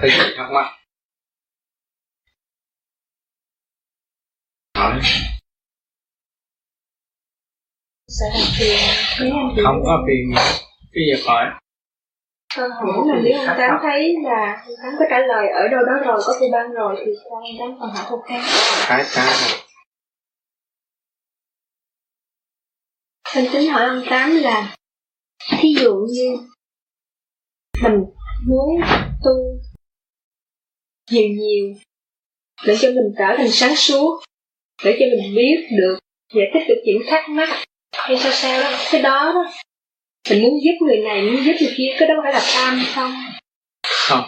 thấy gì thắc mắc. Không có phiền cái gì hỏi. Con hỏi là nếu ông Tám thấy là ông Tám có trả lời ở đâu đó rồi, có phiên ban rồi thì sao ông Tám còn hỏi không khác? Cái sao? Con tính hỏi ông Tám là thí dụ như mình muốn tu nhiều để cho mình trở thành sáng suốt, để cho mình biết được, giải thích được những thắc mắc hay sao đó, cái đó đó mình muốn giúp người này, muốn giúp người kia, cái đó phải là tham không? Không,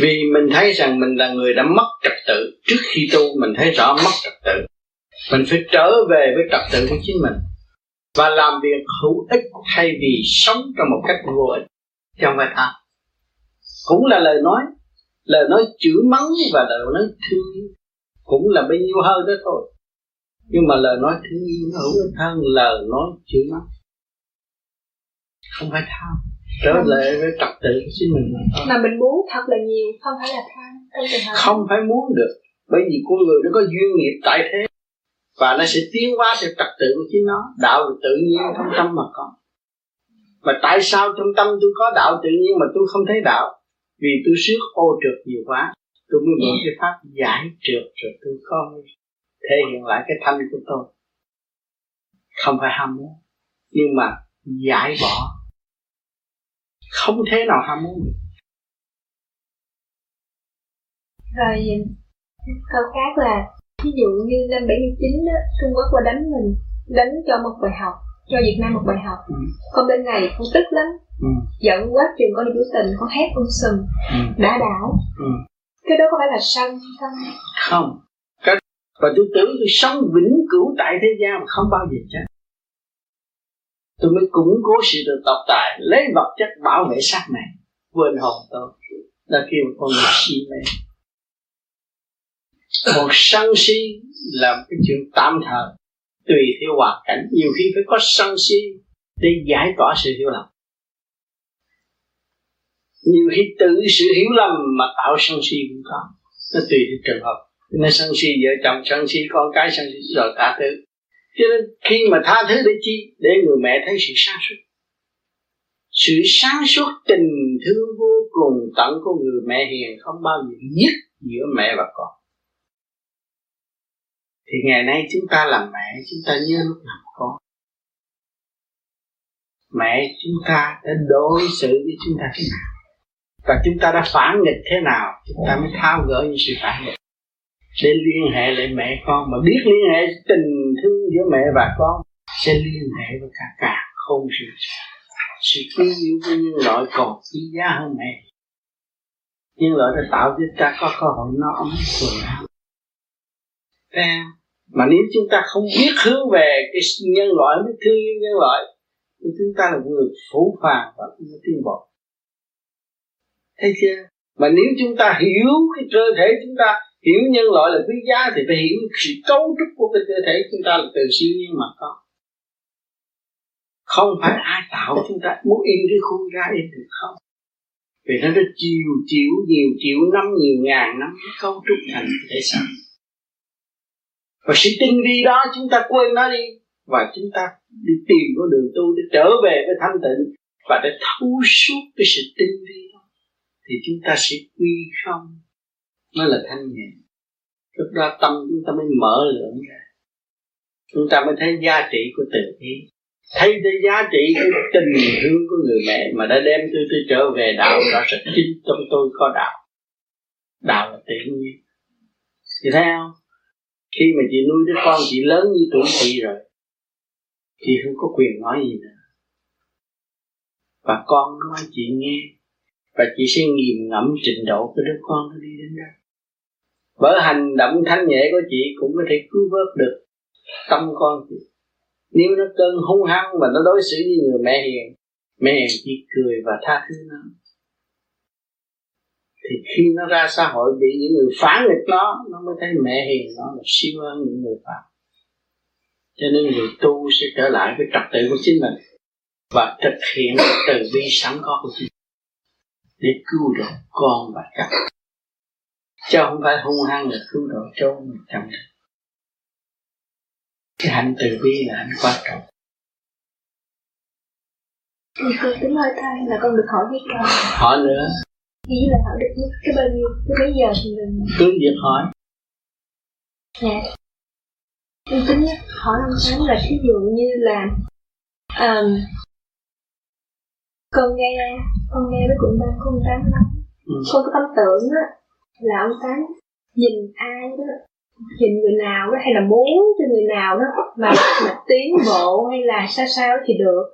vì mình thấy rằng mình là người đã mất trật tự. Trước khi tu mình thấy rõ mất trật tự, mình phải trở về với trật tự của chính mình và làm việc hữu ích thay vì sống trong một cách vô ích. Chứ không phải tham. Cũng là lời nói chửi mắng và lời nói thương cũng là bấy nhiêu hơn đó thôi, nhưng mà lời nói thương yêu nó hữu ích hơn lời nói chửi mắng. Không phải tham, trở lại với trật tự của chính mình thôi. Mà mình muốn thật là nhiều, không phải là tham. Không phải muốn được, bởi vì con người nó có duyên nghiệp tại thế và nó sẽ tiến hóa theo trật tự của chính nó. Đạo tự nhiên trong tâm mà có. Mà tại sao trong tâm tôi có đạo tự nhiên mà tôi không thấy đạo? Vì tôi xước ô trượt nhiều quá, tôi mới mượn cái pháp giải trượt rồi tôi có thể hiện lại cái thanh của tôi. Không phải ham muốn, nhưng mà giải bỏ không thế nào ham muốn được. Rồi câu khác là ví dụ như năm 79 á, Trung Quốc qua đánh mình, đánh cho một bài học, cho Việt Nam một bài học. Con bên này con tức lắm, giận quá chừng con đi biểu tình, con hét con sừng, đã đảo. Cái đó có phải là sân không? Không. Và tôi tưởng tôi sống vĩnh cửu tại thế gian mà không bao giờ chết. Tôi mới củng cố sự tự tập tài, lấy vật chất bảo vệ xác này, quên hồn tôi. Là khi mà con người si mê. Còn sân si là cái chuyện tạm thời, tùy theo hoàn cảnh. Nhiều khi phải có sân si để giải tỏa sự hiểu lầm. Nhiều khi tự sự hiểu lầm mà tạo sân si cũng có. Nó tùy theo trường hợp. Nó sân si vợ chồng, sân si con cái, sân si rồi tha thứ. Cho nên khi mà tha thứ để chi? Để người mẹ thấy sự sáng suốt. Sự sáng suốt tình thương vô cùng tận của người mẹ hiền không bao giờ dứt giữa mẹ và con. Thì ngày nay chúng ta làm mẹ, chúng ta nhớ lúc nào con. Mẹ chúng ta đã đối xử với chúng ta thế nào, và chúng ta đã phản nghịch thế nào, chúng ta mới tháo gỡ những sự phản nghịch để liên hệ lại mẹ con. Mà biết liên hệ tình thương giữa mẹ và con sẽ liên hệ với cả không sự yêu của nhân loại còn quý giá hơn mẹ. Nhân loại đã tạo cho ta có cơ hội nó ấm quần áo. Mà nếu chúng ta không biết hướng về cái nhân loại, cái thương yêu nhân loại, thì chúng ta là người phũ phàng và không có tiến bộ. Thấy chưa? Mà nếu chúng ta hiểu cái cơ thể chúng ta, hiểu nhân loại là quý giá, thì phải hiểu sự cấu trúc của cái cơ thể chúng ta là từ siêu nhiên mà có. Không phải ai tạo chúng ta muốn in cái khuôn ra in được không? Vì nó đã nhiều triệu năm, nhiều ngàn năm cấu trúc thành thể xác. Và sự tinh vi đó chúng ta quên nó đi, và chúng ta đi tìm con đường tu để trở về với thanh tịnh và để thấu suốt cái sự tinh vi đó, thì chúng ta sẽ quy không, nó là thanh nhẹ. Lúc đó tâm chúng ta mới mở lượng ra, chúng ta mới thấy giá trị của từ bi, thấy cái giá trị của tình thương của người mẹ mà đã đem tôi trở về đạo. Đó là chính trong tôi có đạo, đạo là tự nhiên. Thì thấy không? Khi mà chị nuôi đứa con chị lớn như tuổi chị rồi, chị không có quyền nói gì nữa, và con nói chị nghe, và chị sẽ nghiền ngẫm trình độ của đứa con nó đi đến đâu. Bởi hành động thanh nhẹ của chị cũng có thể cứu vớt được tâm con chị. Nếu nó cơn hung hăng mà nó đối xử như người mẹ hiền, mẹ hiền chỉ cười và tha thứ nó. Thì khi nó ra xã hội bị những người phản nghịch nó mới thấy mẹ hiền nó là siêu hơn những người phản. Cho nên người tu sẽ trở lại với trật tự của chính mình và thực hiện từ bi sẵn có của chính mình. để cứu độ con và chồng, chứ không phải hung hăng là cứu độ cháu và chồng. Cái hạnh từ bi là hạnh quan trọng. Cô tính hỏi thăm là con được hỏi biết con. Hỏi nữa. Ý là hỏi được cái bao nhiêu, cái mấy giờ thì mình cứ việc hỏi. Dạ. Con tính hỏi ông Thắng là ví dụ như là con nghe với cụ Ba, con Tám nói, con có tâm tưởng á là ông Tám nhìn ai đó, nhìn người nào đó hay là muốn cho người nào đó mà tiến bộ hay là sao thì được.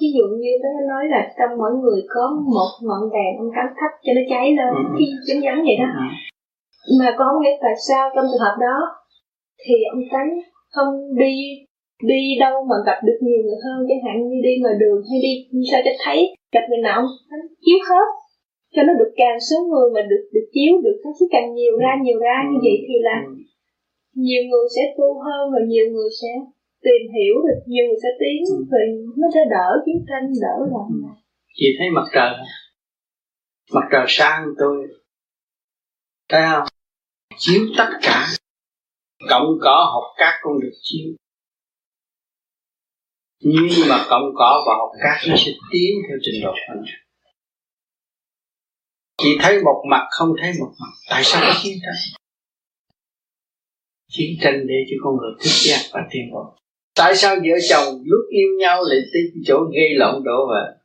Ví dụ như nó nói là trong mỗi người có một ngọn đèn, ông Tám thắp cho nó cháy lên, khi chấm dám vậy đó. Mà con không hiểu tại sao trong trường hợp đó thì ông Tám không đi đâu mà gặp được nhiều người hơn, chẳng hạn như đi ngoài đường hay đi sao cho thấy gặp người nào ông Tám chiếu hết cho nó được, càng số người mà được chiếu được cái số càng nhiều ra như vậy thì là nhiều người sẽ tu hơn, rồi nhiều người sẽ tìm hiểu, rồi nhiều người sẽ tiến, rồi nó sẽ đỡ chiến tranh, đỡ loạn. Chị thấy mặt trời sáng tôi thấy không, chiếu tất cả cọng cỏ hột cát cũng được chiếu, nhưng mà cọng cỏ và hột cát nó sẽ tiến theo trình độ của nó. Chỉ thấy một mặt không thấy một mặt. Tại sao có chiến tranh? Chiến tranh để cho con người thức giác và tiến bộ. Tại sao vợ chồng lúc yêu nhau lại tới chỗ gây lộn đổ vỡ?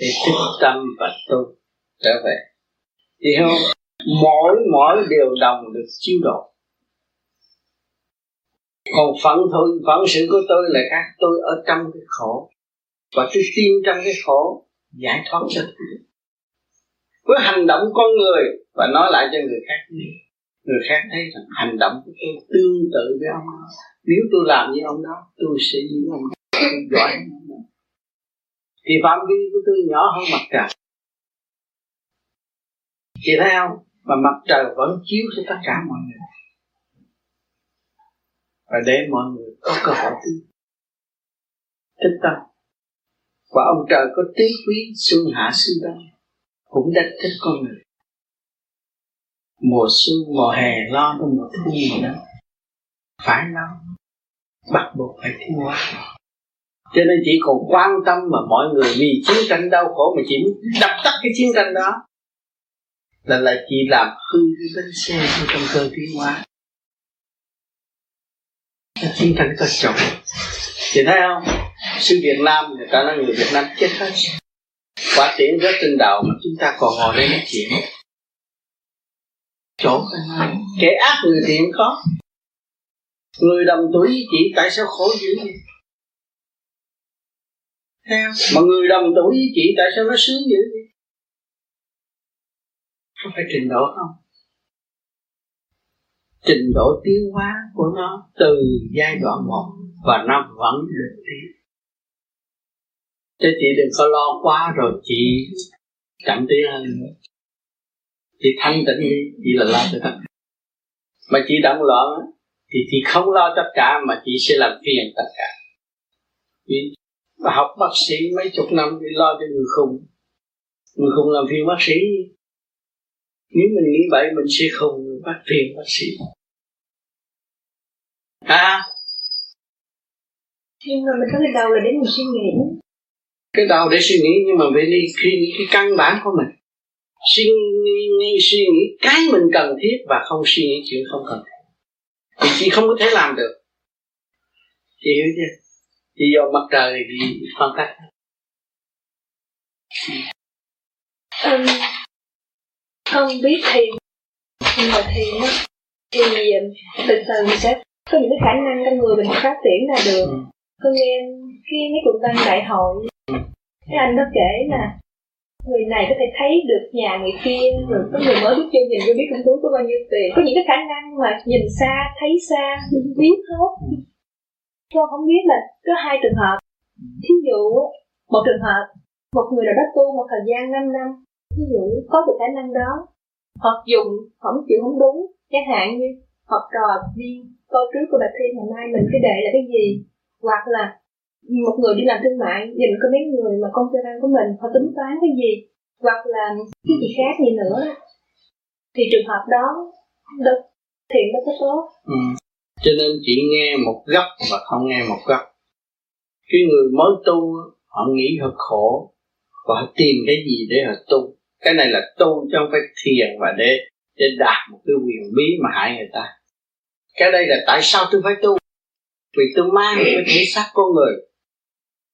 Để thức tâm và tu trở về. Thì không, mỗi điều đồng được chiếu độ. Còn phận sự của tôi là khác. Tôi ở trong cái khổ và tôi tin trong cái khổ giải thoát cho tôi. Với hành động con người và nói lại cho người khác, người khác thấy rằng hành động của tôi tương tự với ông đó. Nếu tôi làm như ông đó, tôi sẽ như ông đó, tôi giỏi hơn ông đó. Thì phạm vi của tôi nhỏ hơn mặt trời. Chị thấy không? Mà mặt trời vẫn chiếu cho tất cả mọi người, và để mọi người có cơ hội tích tâm. Và ông trời có tứ quý xuân hạ xuân đông, cũng đánh thức con người. Mùa xuân, mùa hè lo cho mùa thu mùa đó. Phải nóng, bắt buộc phải thiên hóa. Cho nên chỉ còn quan tâm mà mọi người vì chiến tranh đau khổ mà chỉ đập tắt cái chiến tranh đó. Là chỉ làm hư cái bánh xe trong cơn thiên hóa. Chiến tranh có trọng. Chị thấy không? Sư Việt Nam, người ta nói người Việt Nam chết hết. Quả tiễn rất trên đầu mà chúng ta còn ngồi đây nói chuyện. Chỗ kẻ ác người thiện có, người đồng tuổi với chị tại sao khổ dữ vậy? Theo mà người đồng tuổi với chị tại sao nó sướng dữ vậy? Không phải trình độ không? Trình độ tiến hóa của nó từ giai đoạn 1 và nó vẫn được tiến. Chứ chị đừng có lo quá rồi chị cảm thấy hơn nữa. Chị thanh tĩnh đi, chị là lo cho tất cả. Mà chị động loạn thì chị không lo tất cả mà chị sẽ làm phiền tất cả. Chị học bác sĩ mấy chục năm thì lo cho người khùng. Người khùng làm phiền bác sĩ. Nếu mình nghĩ vậy mình sẽ không bắt phiền bác sĩ. Nhưng mà mình có cái đầu là để mình suy nghĩ. Cái đầu để suy nghĩ, nhưng mà về đi suy nghĩ cái căn bản của mình. Suy nghĩ cái mình cần thiết và không suy nghĩ chuyện không cần thiết. Thì chị không có thể làm được. Chị hiểu chưa? Chị vô mặt trời thì phân cách. Không biết thiền. Nhưng mà thiền á, thì từ từ mình sẽ có những cái khả năng con người mình phát triển ra được. Tôi nghe khi mấy cuộc văn đại hội, cái anh đó kể là người này có thể thấy được nhà người kia, rồi có người mới biết chưa nhìn vô biết con túi có bao nhiêu tiền, có những cái khả năng mà nhìn xa, thấy xa, biết hết. Con không biết là có hai trường hợp. Thí dụ một trường hợp một người nào đó tu một thời gian 5 năm, thí dụ có được khả năng đó, hoặc dùng không chịu không đúng, chẳng hạn như học trò đi coi trước của bà Thiên ngày mai mình cái đề là cái gì, hoặc là một người đi làm thương mại nhìn có mấy người mà công ty đang của mình họ tính toán cái gì, hoặc là cái gì khác gì nữa, thì trường hợp đó thiện nó sẽ tốt. Cho nên chỉ nghe một góc và không nghe một góc. Cái người mới tu họ nghĩ họ khổ và họ tìm cái gì để họ tu. Cái này là tu chứ không phải thiền và để đạt một cái quyền bí mà hại người ta. Cái đây là tại sao tôi phải tu? Vì tôi mang cái thể xác con người.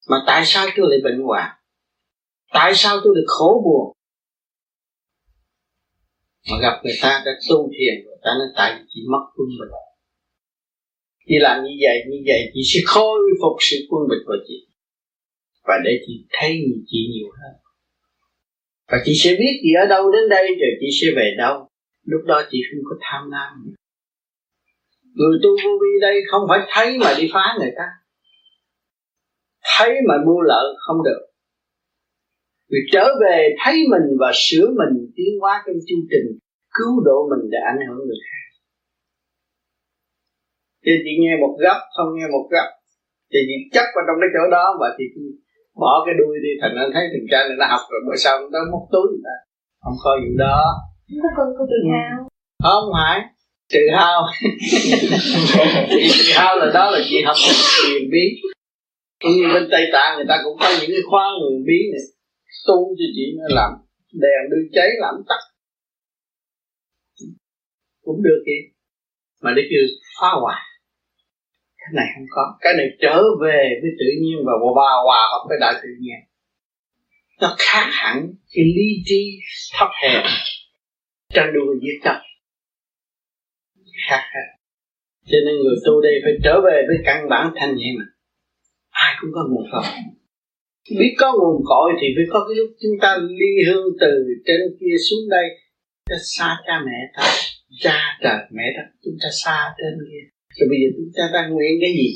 Mà tại sao tôi lại bệnh hoạn? Tại sao tôi được khổ buồn? Mà gặp người ta đã tu thiền, người ta nói tại vì chị mất quân bình. Chị làm như vậy chị sẽ khôi phục sự quân bình của chị. Và để chị thấy người chị nhiều hơn. Và chị sẽ biết chị ở đâu đến đây rồi chị sẽ về đâu. Lúc đó chị không có tham lam nữa. Người tu vô vi đây không phải thấy mà đi phá người ta, thấy mà buông lợ không được. Vì trở về thấy mình và sửa mình, tiến hóa trong chương trình cứu độ mình để ảnh hưởng người khác. Thì chị nghe một góc, không nghe một góc, thì chị chắc vào trong cái chỗ đó và chị bỏ cái đuôi đi, thành ra thấy thằng cha này nó học rồi bữa sau nó móc túi người ta. Không có vụ đó. Nó còn có tự hào. Không phải tự hào. Tự hao là đó là chị học huyền bí. Như bên Tây Tạng người ta cũng có những cái khóa huyền bí này. Tu cho chị nó làm đèn đưa cháy làm tắt cũng được kìa, mà để kêu phá hoại. Cái này không có. Cái này trở về với tự nhiên và hòa hợp với đại tự nhiên. Nó khác hẳn cái lý trí thấp hèn trên đuôi giết chóc. Cho nên người tu đây phải trở về với căn bản thanh nhẹ mà. Ai cũng có nguồn cội. Biết có nguồn cội thì phải có cái lúc chúng ta ly hương từ trên kia xuống đây, ta xa cha mẹ ta, cha trời mẹ ta, chúng ta xa trên kia. Rồi bây giờ chúng ta đang nguyện cái gì?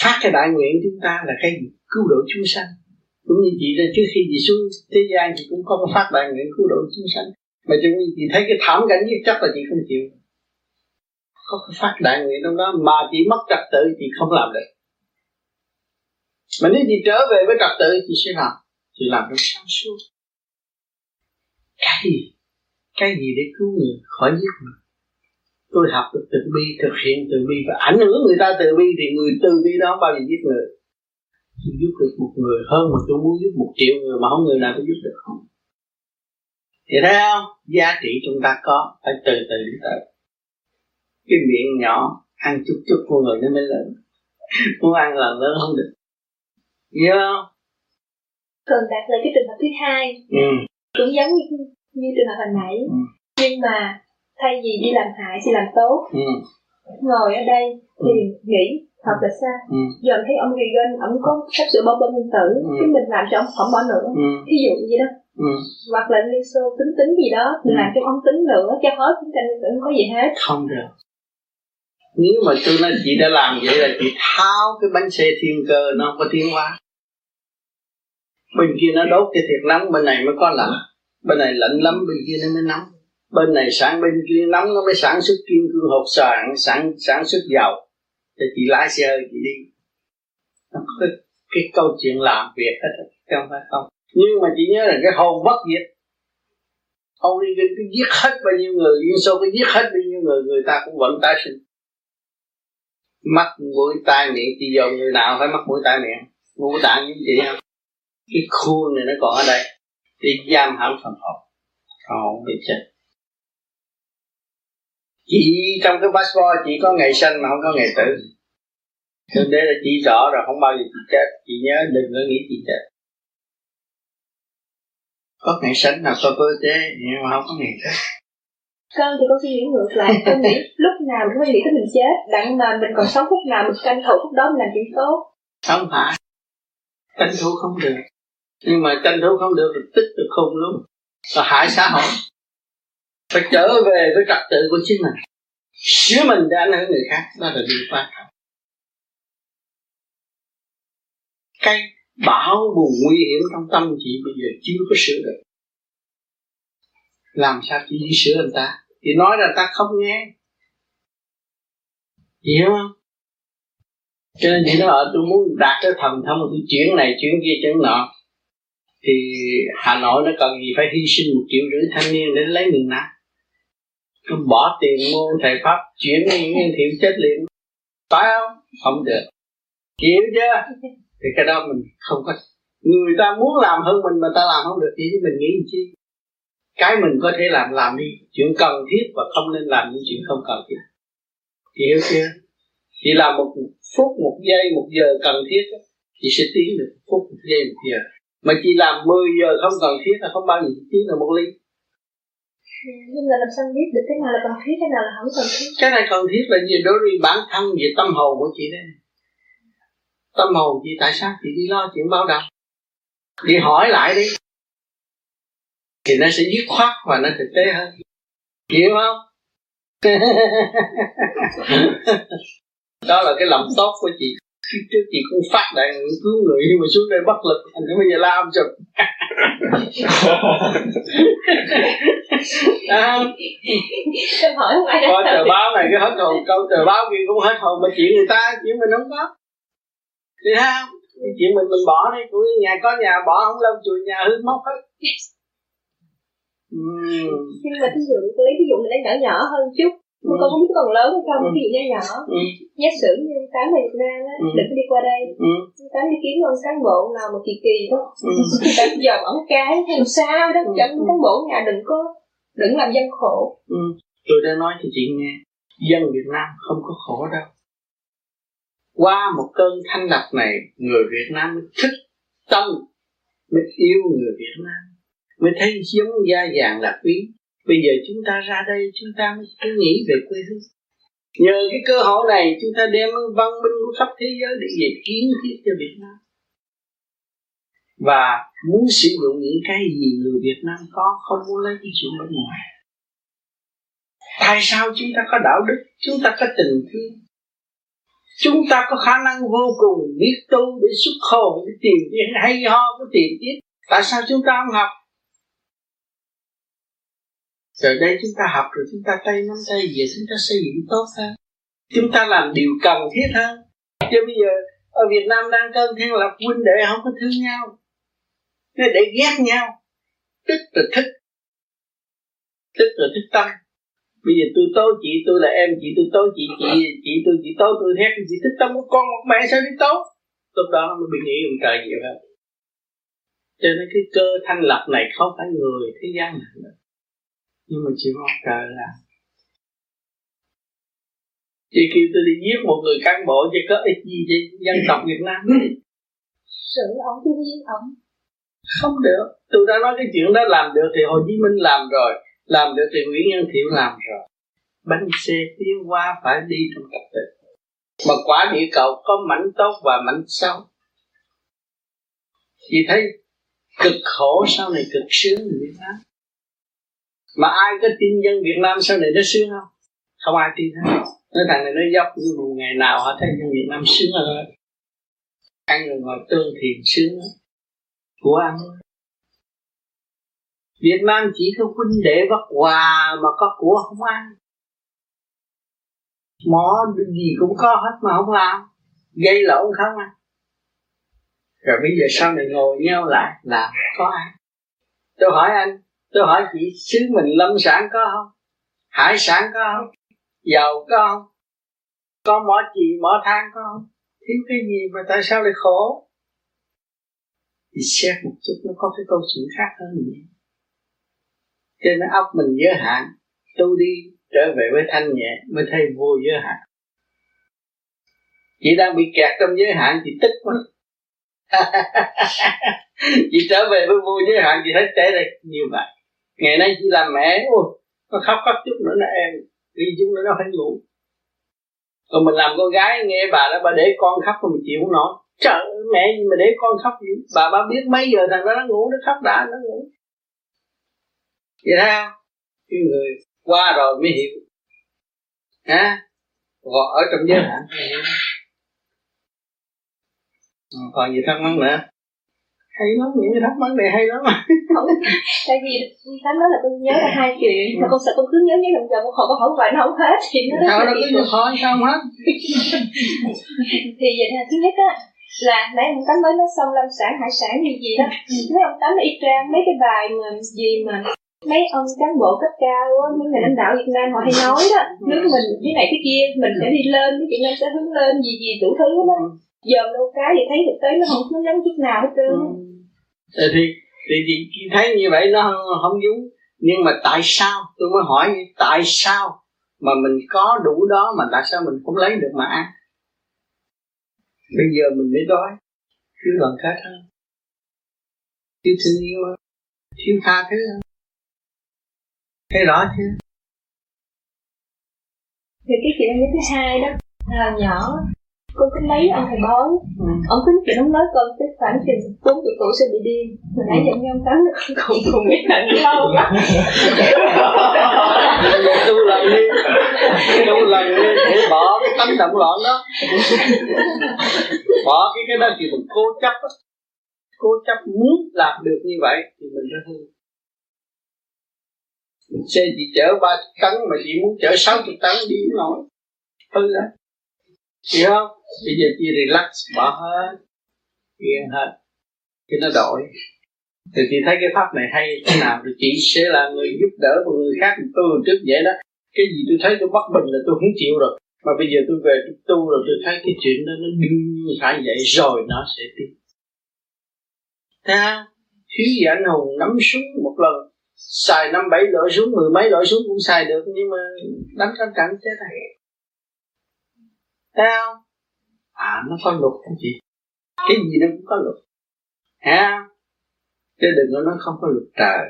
Phát cái đại nguyện chúng ta là cái gì? Cứu độ chúng sanh. Cũng như chị là trước khi chị xuống thế gian thì cũng có phát đại nguyện cứu độ chúng sanh. Mà chúng chị thấy cái thảm cảnh như chắc là chị không chịu. Có cái phát đại nguyện trong đó mà chị mất trật tự chị không làm được. Mà nếu chị trở về với trật tự chị sẽ làm. Chị làm được sáng suốt. Cái gì để cứu người khỏi giết người? Tôi học được từ bi, thực hiện từ bi và ảnh hưởng người ta từ bi thì người từ bi đó bao giờ giết người. Tôi giúp được một người hơn mà tôi muốn giúp 1 triệu người mà không người nào tôi giúp được không? Thì thấy không? Giá trị chúng ta có phải từ từ đến từ. Cái miệng nhỏ ăn chút chút con người nó mới lớn. Muốn ăn lần lớn không được. Nhớ không? Cần đạt tới cái trường hợp thứ 2. Cũng giống như trường hợp hồi nãy. Nhưng mà thay vì đi làm hại thì làm tốt. Ngồi ở đây thì nghĩ thật là sao. Giờ thấy ông Reagan ông có sắp sửa bỏ bom nguyên tử, cái mình làm cho ông không bỏ nữa. Thí dụ như vậy đó. Hoặc là Liên Xô tính gì đó, làm cho ông tính nữa, cho hết chúng ta không có gì hết. Không được. Nếu mà tôi nói chị đã làm vậy là chị tháo cái bánh xe thiên cơ, nó không có tiến hóa. Bên kia nó đốt cái thiệt nóng, bên này mới có lạnh. Bên này lạnh lắm, bên kia nó mới nóng. Bên này sáng bên kia nóng nó mới sản xuất kim cương hột xoàn, sản xuất dầu. Thì chị lái xe hơi chị đi. Nó có cái câu chuyện làm việc hết, không phải không. Nhưng mà chị nhớ là cái hồn bất diệt. Ông đi cứ giết hết bao nhiêu người, Liên Xô cứ giết hết bao nhiêu người, người ta cũng vẫn tái sinh. Mắt mũi tai miệng, chị dồn người nào phải mắt mũi tai miệng, ngũ tạng như chị không? Cái khuôn này nó còn ở đây, thì giam hãm phần hồn, hồn bị chết. Chị trong cái passport chị có ngày sinh mà không có ngày tử. Nên đấy là chị rõ rồi, không bao giờ chị chết. Chị nhớ đừng có nghĩ chị chết. Có ngày sánh nào có cơ chế, nhưng mà không có ngày chết. Con thì có suy nghĩ ngược lại. Con nghĩ lúc nào mình phải nghĩ tới mình chết. Đặng mà mình còn sống phút nào, mình tranh thủ phút đó mình làm chuyện tốt. Không phải. Tranh thủ không được. Nhưng mà tranh thủ không được, tích được không luôn. Và hại xã hội. Phải trở về với trật tự của chính mình. Chứ mình đã ảnh hưởng người khác, đó là điều quan trọng. Cái bão buồn nguy hiểm trong tâm chị bây giờ chưa có sửa được. Làm sao chị đi sửa người ta? Chị nói là người ta không nghe. Chị hiểu không? Cho nên chị nói tôi muốn đạt tới thần thông, tôi chuyển này chuyển kia chuyển nọ. thì Hà Nội nó cần gì phải hy sinh 1,5 triệu thanh niên để lấy mình nát. Cứ bỏ tiền mua thầy pháp chuyển đi những thiệu chết liền, phải không? Không được, chịu chưa? Thì cái đó mình không có, người ta muốn làm hơn mình mà ta làm không được thì mình nghĩ chi? Cái mình có thể làm đi, chuyện cần thiết, và không nên làm những chuyện không cần thiết. Hiểu chưa? Chỉ làm một phút, một giây, một giờ cần thiết thì sẽ tiến được một phút, một giây, một giờ. Mà chỉ làm 10 giờ không cần thiết là không bao giờ tiến được một ly. Nhưng là làm sao biết được cái nào là cần thiết, cái nào là không cần thiết? Cái này cần thiết là gì? Đối với bản thân, về tâm hồn của chị đấy. Tâm hồn chị tại sao chị đi lo chuyện báo đáp? Đi hỏi lại đi thì nó sẽ dứt khoát và nó thực tế hơn, hiểu không? Đó là cái lòng tốt của chị. Trước chị cũng phát đại nguyện cứu người, nhưng mà xuống đây bất lực thành cái bây giờ la ông chụp. Coi tờ báo này cái hết hồn, câu tờ báo kia cũng hết hồn, mà chuyện người ta chuyện mình không có, thấy không? Chuyện mình bỏ đi, của nhà có nhà bỏ, không lâu chùi nhà hư mốc hết. Nhưng mà thí dụ tôi lấy thí dụ mình lấy nhỏ hơn chút, con không biết còn lớn hay không, cái gì nhỏ. Giả sử như sáng về Việt Nam á, đừng có đi qua đây. Sáng đi kiếm ông cán bộ nào mà kỳ đó, ta dòm ổng cái làm sao đó, chẳng cán bộ nhà đừng làm dân khổ. Tôi đã nói cho chị nghe, dân Việt Nam không có khổ đâu. Qua một cơn thanh lọc này, người Việt Nam mới thích tâm, mới yêu người Việt Nam, mới thấy giống gia dạng là quý. Bây giờ chúng ta ra đây, chúng ta mới cứ nghĩ về quê hương. Nhờ cái cơ hội này, chúng ta đem văn minh của khắp thế giới để về kiến thiết cho Việt Nam. Và muốn sử dụng những cái gì người Việt Nam có, không muốn lấy cái chuyện bên ngoài. Tại sao chúng ta có đạo đức, chúng ta có tình thương, chúng ta có khả năng vô cùng biết tu để xuất khổ, để tìm kiếm hay ho của tiền tiết. Tại sao chúng ta không học? Giờ đây chúng ta học rồi, chúng ta tay nắm tay về, chúng ta xây dựng tốt hơn, chúng ta làm điều cần thiết hơn. Chứ bây giờ ở Việt Nam đang cơn thanh lọc, huynh đệ không có thương nhau, nên để ghét nhau, tức là thích tâm. Bây giờ tôi tố chị, tôi là em chị, tôi tố chị tố tôi thét, chị thích tâm của con một mẹ sao đi tố. Lúc đó mới bị nghĩ ông trời nhiều hơn. Cho nên cái cơ thanh lập này không phải người thế gian này nữa, nhưng mà chịu ông trời là. Chị kêu tôi đi giết một người cán bộ chứ có ích gì cho dân tộc Việt Nam. Sự ông tôi giết ông không được. Tôi đã nói cái chuyện đó làm được thì Hồ Chí Minh làm rồi, làm được thì Nguyễn Văn Thiệu làm rồi. Bánh xe tiến qua phải đi trong tập thể, mà quả địa cầu có mảnh tốt và mảnh xấu. Chị thấy cực khổ sau này cực sướng người Việt Nam. Mà ai có tin dân Việt Nam sau này nó sướng không? Không ai tin hết. Nói thằng này nó dốc, nhưng một ngày nào họ thấy dân Việt Nam sướng hơn. Ăn rồi ngồi tương thiền sướng hơn. Của ăn Việt Nam chỉ có huynh đệ bất hòa mà có của không ăn. Mỏ gì cũng có hết mà không làm, gây lộn không ăn. Rồi bây giờ sau này ngồi nhau lại là có ăn. Tôi hỏi anh, tôi hỏi chị, xứ mình lâm sản có không? Hải sản có không? Dầu có không? Có mỏ chì, mỏ than có không? Thiếu cái gì mà tại sao lại khổ? Thì xét một chút nó có cái câu chuyện khác hơn nữa. Cho nên óc mình giới hạn, tu đi trở về với thanh nhẹ mới thấy vô giới hạn. Chị đang bị kẹt trong giới hạn, chị tức quá. Chị trở về với vô giới hạn, chị thấy tệ đây nhiều vậy. Ngày nay chị làm mẹ, nó khóc chút nữa là em đi chúng nó phải ngủ. Còn mình làm con gái nghe bà đó, bà để con khóc mà mình chịu không nổi. Trời ơi, mẹ gì mà để con khóc gì? Bà biết mấy giờ thằng đó nó ngủ, nó khóc đã nó ngủ. Vậy sao? Cái người qua rồi mới hiểu. Hả? Còn ở trong giới hạn mới hiểu. Còn gì thắc mắc nữa? Hay lắm, những cái thắc mắc này hay lắm. Tại vì thắc mắc là tôi nhớ là 2 chuyện, mà con sợ con cứ nhớ mấy đồng giờ một hồi con hỏi hoài nó không hết thì nó. Sao nó cứ hỏi sao không hết? Thì vậy là thứ nhất á, là nãy ông Tám mới nói xong lâm sản hải sản như gì đó, nói ông Tám y chang mấy cái bài mà gì mà mấy ông cán bộ cấp cao á, mấy người lãnh đạo Việt Nam họ hay nói đó, nước mình cái này cái kia mình sẽ đi lên, cái Việt Nam sẽ hướng lên gì gì đủ thứ đó. Giờ đâu cái thì thấy thực tế nó không giống chút nào hết trơn. Thì chị thấy như vậy nó không giống, nhưng mà tại sao tôi mới hỏi tại sao mà mình có đủ đó mà tại sao mình không lấy được mà ăn? Bây giờ mình mới đói, thiếu đoàn kết hơn, thiếu thương yêu hơn, thiếu tha thứ hơn. Thấy rõ chưa? Thì cái chuyện như thứ hai đó, hồi nhỏ cô cứ lấy ông thầy bói, ông cứ chuyện ông nói con tới khoảng chừng 40 tuổi sẽ bị điên. Hồi nãy dẫn nhau tắm được không biết là lâu lắm. Tu lần đi để bỏ cái tánh động loạn đó, bỏ cái đó thì mình cố chấp á, cố chấp muốn làm được như vậy thì mình sẽ hư. Xe chị chở 30 tấn mà chị muốn chở 60 tấn đi cũng nổi. Hư á. Chị không? Bây giờ chị relax, bỏ hết, yên hết, chị nó đổi. Thì chị thấy cái pháp này hay thế nào thì chị sẽ là người giúp đỡ một người khác. Tôi trước vậy đó, cái gì tôi thấy tôi bất bình là tôi không chịu rồi. Mà bây giờ tôi về tôi tu rồi tôi thấy cái chuyện đó nó đương nhiên phải vậy rồi nó sẽ tiếp. Thấy không? Thiếu gì anh hùng nắm súng một lần, xài 5-7 loại súng, 10 mấy loại súng cũng xài được, nhưng mà đánh cản chết này. Thấy không? À, nó có luật không chị? Cái gì nó cũng có luật. Thấy không? Chứ đừng có nói không có luật trời.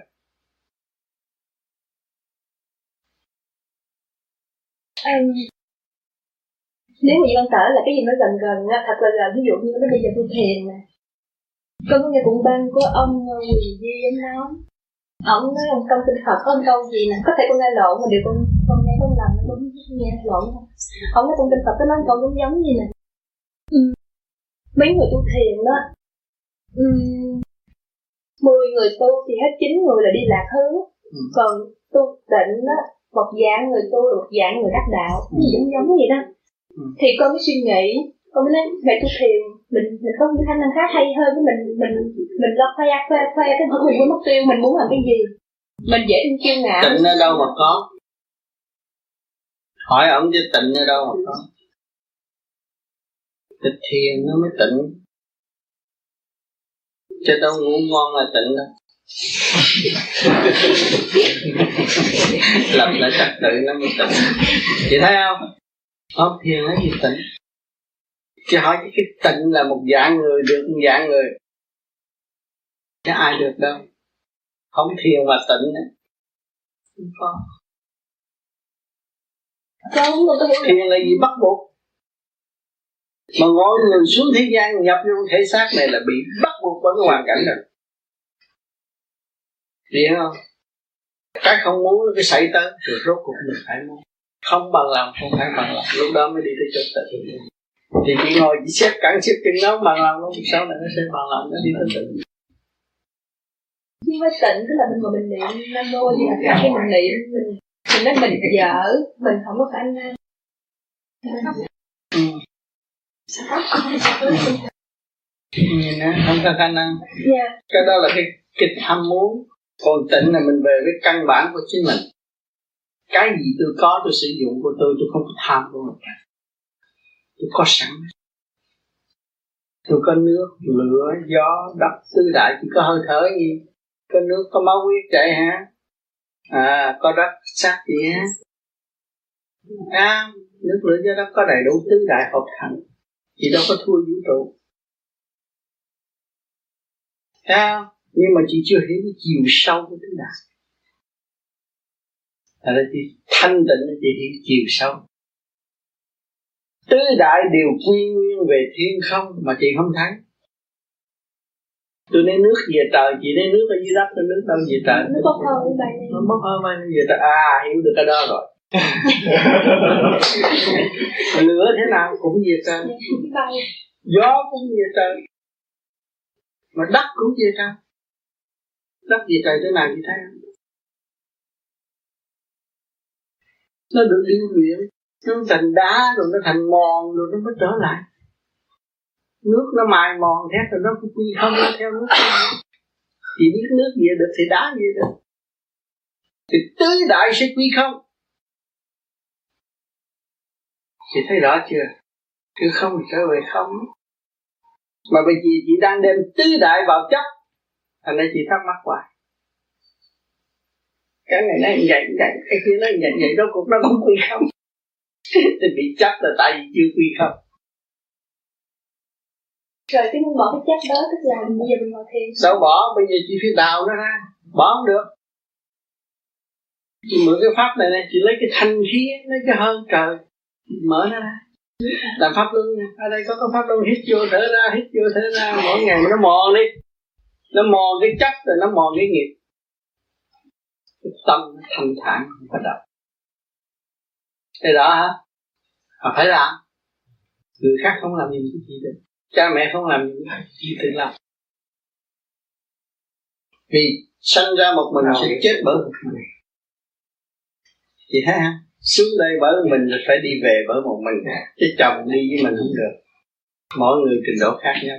Nếu mà con tở là cái gì nó gần, thật là gần, ví dụ như nó bây giờ tôi thiền nè. Con có nghe cũng ban của ông Nguyễn Duy giống nó. Ông nói ông trong kinh Phật có một câu gì nè, có thể con nghe lộn mà điều con nghe không lầm, con nghe lộn không? Ông nói trong kinh Phật có nói câu giống gì nè. Mấy người tu thiền đó, 10 người tu thì hết 9 người là đi lạc hướng, còn tu định đó, một dạng người tu là một dạng người đắc đạo, gì giống vậy đó. Thì con mới suy nghĩ, con mới nói về tu thiền. Mình có những khả năng khác hay hơn cái mình lo khoe cái thứ mình muốn mục tiêu mình muốn làm cái gì, mình dễ tin kiêu ngạo. Tịnh ở đâu mà có? Hỏi ổng chứ tịnh ở đâu mà có? Tịch thiền nó mới tịnh, chứ đâu ngủ ngon là tịnh đâu. Lập lại trật tự nó mới tịnh. Chị thấy không? Không thiền nó gì tịnh? Chứ hỏi cái tịnh là một dạng người được một dạng người, chứ ai được đâu. Không thiền mà tịnh đấy, không có. Thiền là gì bắt buộc? Mà ngồi người xuống thế gian nhập vô thể xác này là bị bắt buộc bởi cái hoàn cảnh rồi. Hiểu không? Cái không muốn nó cứ xảy tới, rồi rốt cuộc mình phải muốn. Không bằng lòng, không phải bằng lòng, lúc đó mới đi tới chỗ tịnh. Thì chị ngồi chị xếp cản xếp chân nó bằng lòng không? Sau này nó sẽ bằng lòng, nó đi tới tịnh. Nhưng mà tịnh tức là mình ngồi mình niệm Nam Mô Di Đà Phật, cái mình niệm mình nói mình dở, mình không có khả năng. Không có khả năng. Cái đó là cái tham muốn. Còn tịnh là mình về với căn bản của chính mình. Cái gì tôi có tôi sử dụng của tôi không có tham của mình. Tôi có sẵn, tôi có nước, lửa, gió, đất, tứ đại, chỉ có hơi thở gì, có nước, có máu huyết chạy hả, có đất, xác gì hả, nước, lửa, gió, đất có đầy đủ tứ đại hợp thành, chỉ đâu có thua vũ trụ, nhưng mà chị chưa hiểu cái chiều sâu của tứ đại, là chị thanh tịnh chị hiểu chiều sâu. Tứ đại đều quy nguyên về thiên không mà chị không thấy. Tôi lấy nước về trời, chị lấy nước ở dưới đất, tôi nước đâu về trời. Nó bốc hơi bay lên. Nó bốc hơi bay lên về trời. À, hiểu được cái đó rồi. Lửa thế nào cũng về trời. Gió cũng về trời. Mà đất cũng về trời. Đất về trời thế nào chị thấy không? Nó được điêu luyện. Nó thành đá rồi nó thành mòn rồi nó mới trở lại. nước nó mài mòn thế rồi nó cũng quy không nó theo nước thì biết nước gì được thì đá gì được thì tứ đại sẽ quy không. Chị thấy rõ chưa? Chứ không thì trở về không. Mà bởi vì chị đang đem tứ đại vào chấp, thành ra chị thắc mắc hoài. Cái này nó vậy, cái kia nó vậy, rốt cuộc nó cũng quy không. Thì bị chấp là tại vì chưa quy không. Rồi cái muốn bỏ cái chấp đó tức là bây giờ mình ngồi thiền. Sao bỏ? Bây giờ chị phải đào nó ra, bỏ không được. Chị mượn cái pháp này này, chị lấy cái thanh khí, lấy cái hơi trời, mở nó ra. Làm pháp luân nha, ở đây có cái pháp luân hít vô thở ra, hít vô thở ra, mỗi ngày nó mòn đi. Nó mòn cái chấp rồi nó mòn cái nghiệp. Cái tâm nó thanh thản, không có đập. Thế đó hả? Mà phải làm. Người khác không làm gì với chị được. Cha mẹ không làm gì với chị tự làm. Vì sanh ra một mình sẽ chết bởi một mình. Chị thấy hả? Xuống đây bởi mình là phải đi về bởi một mình, chứ chồng đi với mình không được. Mỗi người trình độ khác nhau.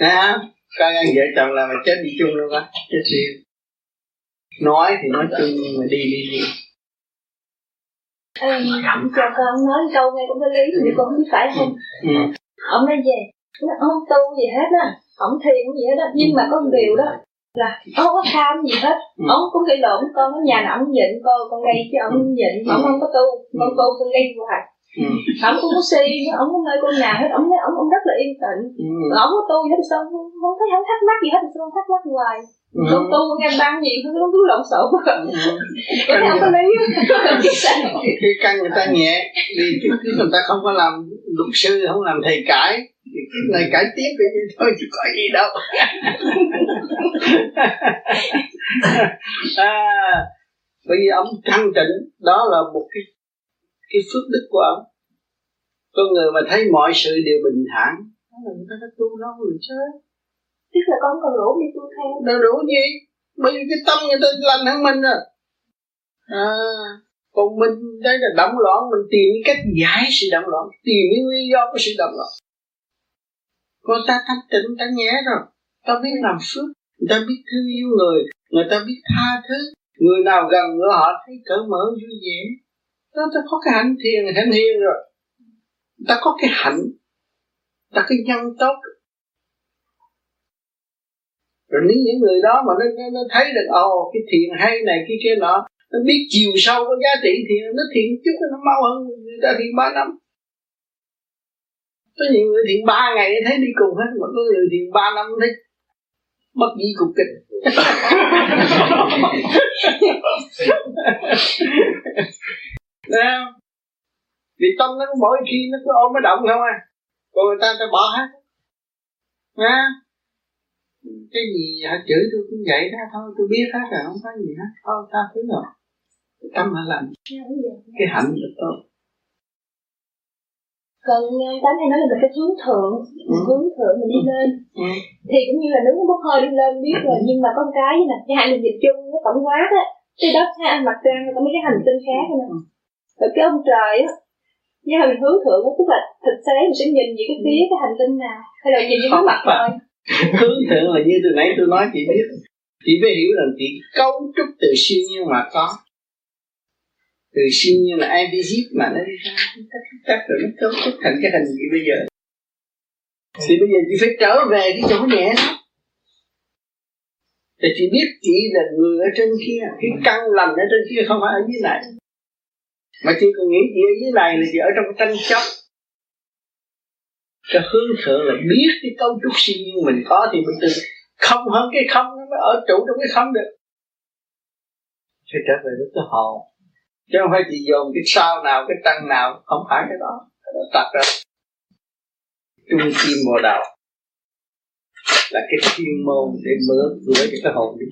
Nè, coi anh vợ chồng là mà chết đi chung luôn á, chết riêng. Nói thì nói chung nhưng mà đi. Ê, cho con nói câu nghe cũng có lý, thì con không biết phải không? Ông nói về, nó không tu gì hết á, không thiền gì hết á, nhưng mà có một điều đó là ông không có tham gì hết, ông cũng gây lộn con, ở nhà nào ông nhịn con đây chứ ông nhịn, ông không có tu, con tu con đi hoài. Ông cũng có si, ông có nơi con nhà hết, ông nói ông rất là yên tĩnh, ông có tu hết sao, không thấy ông thắc mắc gì hết, sao thắc mắc hoài. Con tu nghe ban gì không có cứ lộn xộn. Cái nào có lý. Cái căn người ta nhẹ, vì trước kia người ta không có làm luật sư, không làm thầy cãi. Này cải tiếp vậy thôi chứ có gì đâu. Bởi vì ông thanh tịnh, đó là một cái phước đức của ông. Con người mà thấy mọi sự đều bình thản, đó là người ta đã tu lâu rồi chứ. Tức là con còn đủ đi tu theo. Đâu đủ gì? Bởi vì cái tâm người ta lành hơn mình rồi. Còn mình đây là động loạn, mình tìm cách giải sự động loạn, tìm cái nguyên do của sự động loạn. Con ta thanh tịnh, ta nhẹ rồi, ta biết làm phước, người ta biết thương yêu người, người ta biết tha thứ, người nào gần người họ thấy cởi mở vui vẻ. Đó, ta có cái hạnh thiền rồi, ta có cái hạnh, ta có cái nhân tốt. Rồi nếu những người đó mà nó thấy được cái thiền hay này kia nọ, nó biết chiều sâu có giá trị thiền, nó thiền chút nó mau hơn người ta thiền 3 năm. Có những người thiền 3 ngày thấy đi cùng hết, mà có người thiền 3 năm thấy bất di cục kịch. Vì tâm nó mỗi khi nó cứ ôm nó động không à, còn người ta bỏ hết nha. Cái gì họ chửi tôi cũng vậy đó thôi, tôi biết hết rồi, không có gì hết, thôi ta thấy rồi. Tâm họ làm cái hạnh là tốt. Còn Tám hay nói là cái hướng thượng mình đi lên, thì cũng như là đứng bốc hơi đi lên biết rồi, nhưng mà có cái như này, cái hạnh dịch chung nó tổng quát á, cái đất ha, mặt trăng có mấy cái hành tinh khác nữa, rồi cái ông trời á, như là mình hướng thượng á, tức là thực tế mình sẽ nhìn về cái phía cái hành tinh nào, hay là nhìn những cái mặt thôi. Hướng thượng là như từ nãy tôi nói chị biết, chị phải hiểu rằng chị cấu trúc từ siêu nhiên mà có. Từ siêu nhiên là IBZ mà nó đi ra chắc rồi nó cấu trúc thành cái hình gì bây giờ. Thì bây giờ chị phải trở về cái chỗ nhẹ đó. Thì chị biết chị là người ở trên kia, cái căn lành ở trên kia không phải ở dưới này. Mà chị còn nghĩ chị ở dưới này là chị ở trong cái tranh chấp. Cái hướng thượng là biết cái cấu trúc siêu nhiên mình có thì mình từ không hơn cái không nó mới ở trụ trong cái không được. Phải trở về với cái hồn. Chứ không phải chị dồn cái sao nào, cái tăng nào, không phải cái đó. Cái đó tật rồi. Trung kim mô đạo là cái chuyên môn để mở cửa cho cái hồn đi.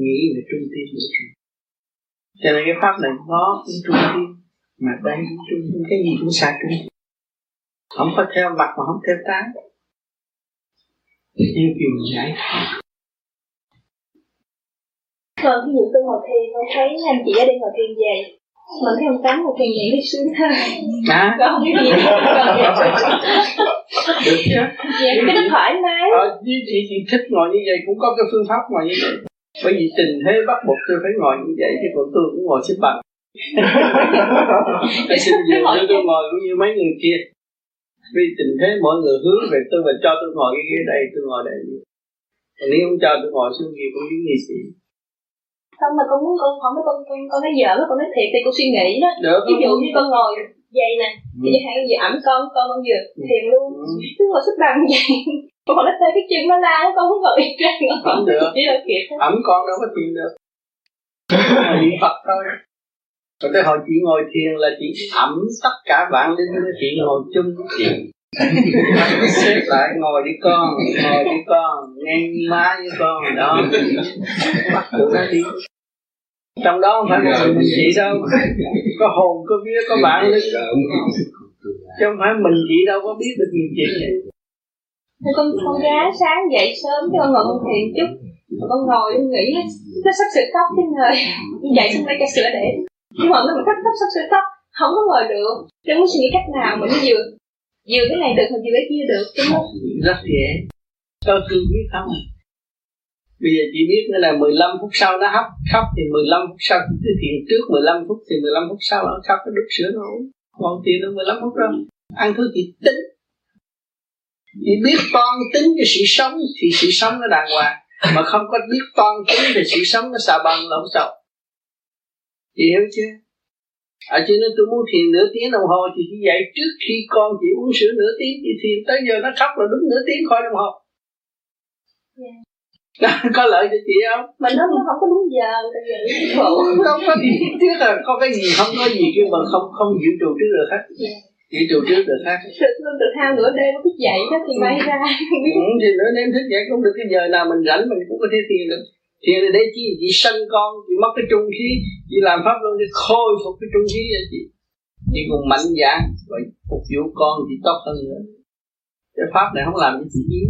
Nghĩ về trung tim của chị. Cho nên cái pháp này nó cũng trung tim, mà đây cũng trung tim, cái gì cũng xài trung tim. Không có theo mặt mà không theo trái. Yêu kiều giải thoát. Còn ví dụ tôi ngồi thiền, tôi thấy anh chị ở đây ngồi thiền về Mở cái ông tắm một thằng nhảy đi sướng thôi. Hả? Còn cái gì? Được chứ. Vậy cái nó thoải mái. Chị thích ngồi như vậy cũng có cái phương pháp ngồi như vậy. Bởi vì tình thế bắt buộc tôi phải ngồi như vậy, chứ còn tôi cũng ngồi xếp bằng. Tại xin nhiều tôi ngồi cũng như mấy người kia. Vì tình thế mọi người hướng về tôi và cho tôi ngồi cái ghế đây, tôi ngồi đây. Còn nếu không cho tôi ngồi xuống kia cũng giống nghị sĩ. Không mà con muốn con không có con nói dở, con nói thiệt thì con suy nghĩ đó. Được, ví dụ như con ngồi vậy nè, thì chẳng hạn con vừa ẩm con vừa thiền luôn, cứ ngồi xếp bằng vậy. Con nó thấy cái chân nó la, con muốn ngồi yên ra ngồi. Không được, ẩm con đâu có thiền được. Niệm Phật thôi. Còn tới hồi chị ngồi thiền là chị ẩm tất cả bạn linh với chị ngồi chung với chị. Xếp lại ngồi đi con, ngang má với con đó, bắt tụi nó đi. Trong đó không phải là mình chị đâu, có hồn, có vía, có bản lĩnh, chứ không phải mình chị đâu có biết được nhiều chuyện vậy. Thôi con gái sáng dậy sớm cho con ngồi con thiền chút, con ngồi con nghĩ nó sắp sửa tóc chứ người, dậy xong đây cho sửa để, nhưng mà mình thấp sắp sửa tóc, không có ngồi được, đừng muốn suy nghĩ cách nào mình vừa. Vừa cái này được, vừa cái kia được, đúng không? Rất dễ. Sao cưng biết không? Bây giờ chị biết nữa là 15 phút sau nó khóc thì 15 phút sau thì thiền trước 15 phút thì 15 phút sau nó khóc, nó đút sữa nó uống. Còn thiền được 15 phút rồi. Ăn thứ chị tính. Chị biết toan tính cho sự sống thì sự sống nó đàng hoàng. Mà không có biết toan tính thì sự sống nó xà bần lộn xộn. Chị hiểu chưa? À cho nên tôi muốn thiền nửa tiếng đồng hồ thì chị dậy trước khi con chị uống sữa nửa tiếng, chị thiền tới giờ nó khóc là đúng nửa tiếng khỏi đồng hồ. Yeah. Có lợi cho chị không? Mà nó không có đúng giờ, tại vì khổ. Không có gì chứ là có cái gì không có gì kêu mà không dự trù trước được hết. Dự trù trước được hết. Được hao nửa đêm nó thức dậy hết thì bay ra. Thì nửa đêm thức dậy cũng được, cái giờ nào mình rảnh mình cũng có thể thiền được. Thiền là để chi? Chị sanh con, chị mất cái trung khí, chị làm pháp luôn để khôi phục cái trung khí cho chị. Chị còn mạnh dạn và phục vụ con chị tốt hơn nữa. Cái pháp này không làm cho chị yếu,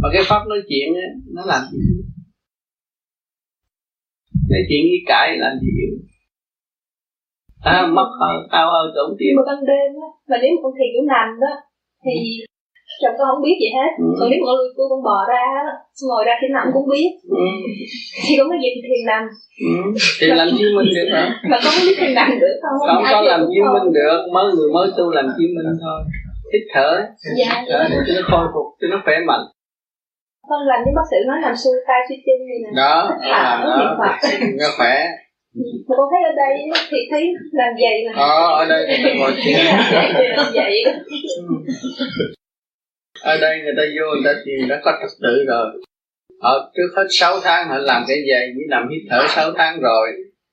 mà cái pháp nói chuyện ấy, nó làm chị yếu. Nói chuyện ý cãi làm chị yếu. Mất tao tổn tiếng. Mà ban đêm á, mà nếu con thiền cũng nằm đó thì chồng con không biết gì hết, còn nếu con lui cua con bò ra, ngồi ra khi nằm cũng biết, thì cũng có gì thì thiền nằm, thì làm chiêu minh được hả? Mà con không biết thiền nằm được không? Không có làm chiêu minh được, mới người mới tu làm chiêu minh thôi, hít thở, thở để cho nó khôi phục, cho nó khỏe mạnh. Con làm như bác sĩ nói làm xuôi tay xuôi chân này nè, đó, nó khỏe. Mà con thấy ở đây thì thấy làm vậy mà. Ở đây thì ngồi thiền. Làm vậy. Ở đây người ta vô người ta thiền đã có trật tự rồi. Họ trước hết 6 tháng họ làm cái gì mới nằm hít thở 6 tháng rồi.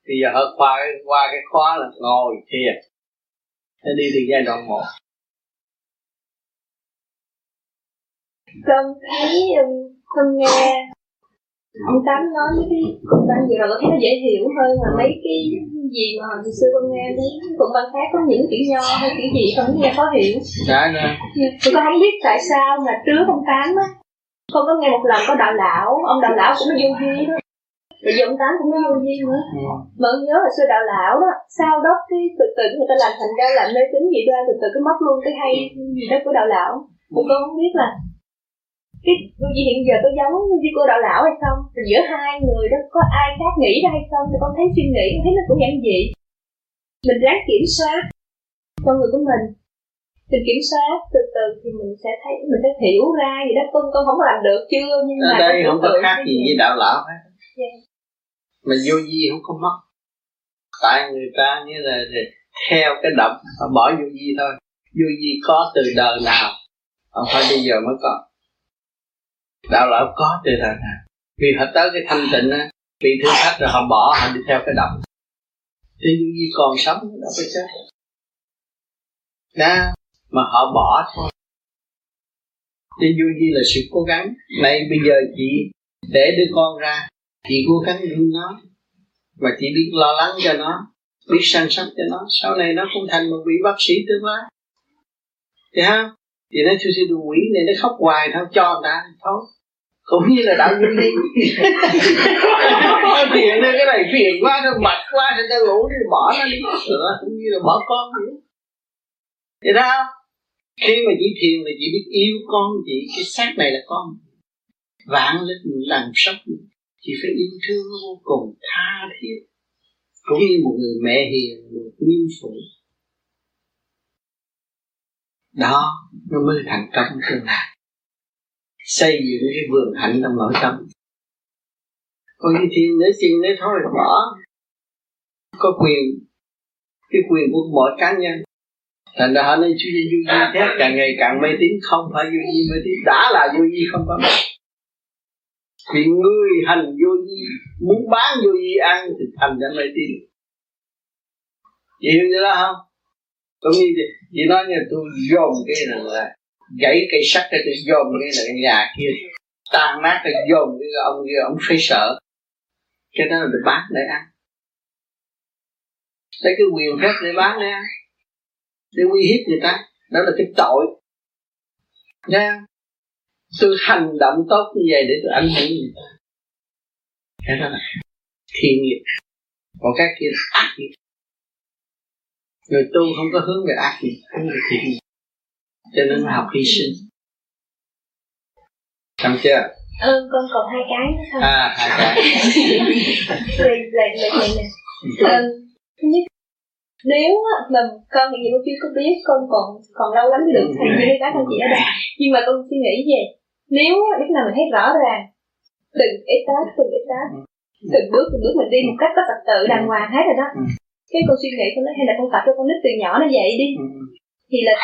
Thì giờ họ qua cái khóa là ngồi thiền. Thế đi từ giai đoạn 1. Con thấy, con nghe ông Tám nói với cái cục băng gì rồi, con thấy nó dễ hiểu hơn là mấy cái gì mà hồi xưa con nghe đến cục băng khác có những kiểu nho hay kiểu gì con nghe khó hiểu. Dạ nè. Tụi con không biết tại sao mà trước ông Tám á, con có nghe một lần có đạo lão, ông đạo lão cũng vô vi đó, bây giờ ông Tám cũng vô vi nữa. Mà con nhớ hồi xưa đạo lão đó, sau đó cái từ người ta làm thành ra là mê tín dị đoan, từ cái mất luôn cái hay gì đó của đạo lão. Tụi con không biết là cái vô vi hiện giờ có giống như cô đạo lão hay không, thì giữa hai người đó có ai khác nghĩ ra hay không, thì con thấy suy nghĩ, con thấy nó cũng giản dị. Mình ráng kiểm soát con người của mình kiểm soát từ từ thì mình sẽ thấy, mình sẽ hiểu ra gì đó. Con không làm được chưa, nhưng mà ở đây không có khác gì với đạo lão hết. Mà vô vi không có mất, tại người ta như là theo cái động và bỏ vô vi thôi. Vô vi có từ đời nào, không phải bây giờ mới có. Đạo lão có từ đời nào, vì họ tới cái thanh tịnh á, bị thử thách rồi họ bỏ, họ đi theo cái động. Thế như gì còn sống nó phải chết đó, mà họ bỏ thôi. Thế như gì là sự cố gắng. Này bây giờ chị để đứa con ra, chị cố gắng nuôi nó, mà chị biết lo lắng cho nó, biết săn sóc cho nó, sau này nó cũng thành một vị bác sĩ tương lai. Thấy không? Thì nó suy đuổi này nó khóc hoài, nó cho người ta thôi. cũng như là đạo Vinh đi. Phiền cái này phiền quá, nó mệt quá thì ta ngủ thì bỏ nó đi, sửa cũng như là bỏ con nữa. Vậy đó, khi mà chị thiền thì chị biết yêu con chị, cái xác này là con. Vạn lần làm sốc, chị phải yêu thương vô cùng tha thiết, cũng như một người mẹ hiền, một nguyên phụ. Đó, nó mới thành công tương lai. Xây dựng cái vườn hạnh trong nội tâm. Còn như thiên nói xin nói thôi là bỏ. Có quyền, cái quyền của mỗi cá nhân. Thành ra họ nói chú Duy Duy thế càng ngày càng mê tín, không phải Duy Duy mê tín, đã là Duy Duy không có. Vì người hành Duy Duy muốn bán Duy Duy ăn thì thành ra mê tín. Chị hiểu như đó không? Cũng như chị nói như tôi dồn cái này là gãy cây sắt cho tôi dồn cái là cái nhà kia tan nát tôi dồn cái ông kia, ông phải sợ cho nên là được bán để ăn, lấy cái quyền phép để bán để ăn, để uy hiếp người ta, đó là cái tội nha. Tôi hành động tốt như vậy để tôi ảnh hưởng người ta, cái đó là thiện nghiệp, còn các kia là ác nghiệp. Người tu không có hướng về ác nghiệp, hướng về thiện nghiệp, cho nên học hy sinh. Xong chưa? Ừ, con còn hai cái nữa thôi. À, hai cái. Lại. Thứ nhất, nếu mà con hiện giờ con chưa có biết, con còn lâu lắm mới được thầy như các anh chị ở đây. Nhưng mà con suy nghĩ về, nếu lúc nào mình thấy rõ ràng, từng ý tát, từng bước mình đi một cách có trật tự đàng hoàng hết rồi đó. Cái con suy nghĩ con nói hay là con tập cho con nít từ nhỏ nó vậy đi, thì là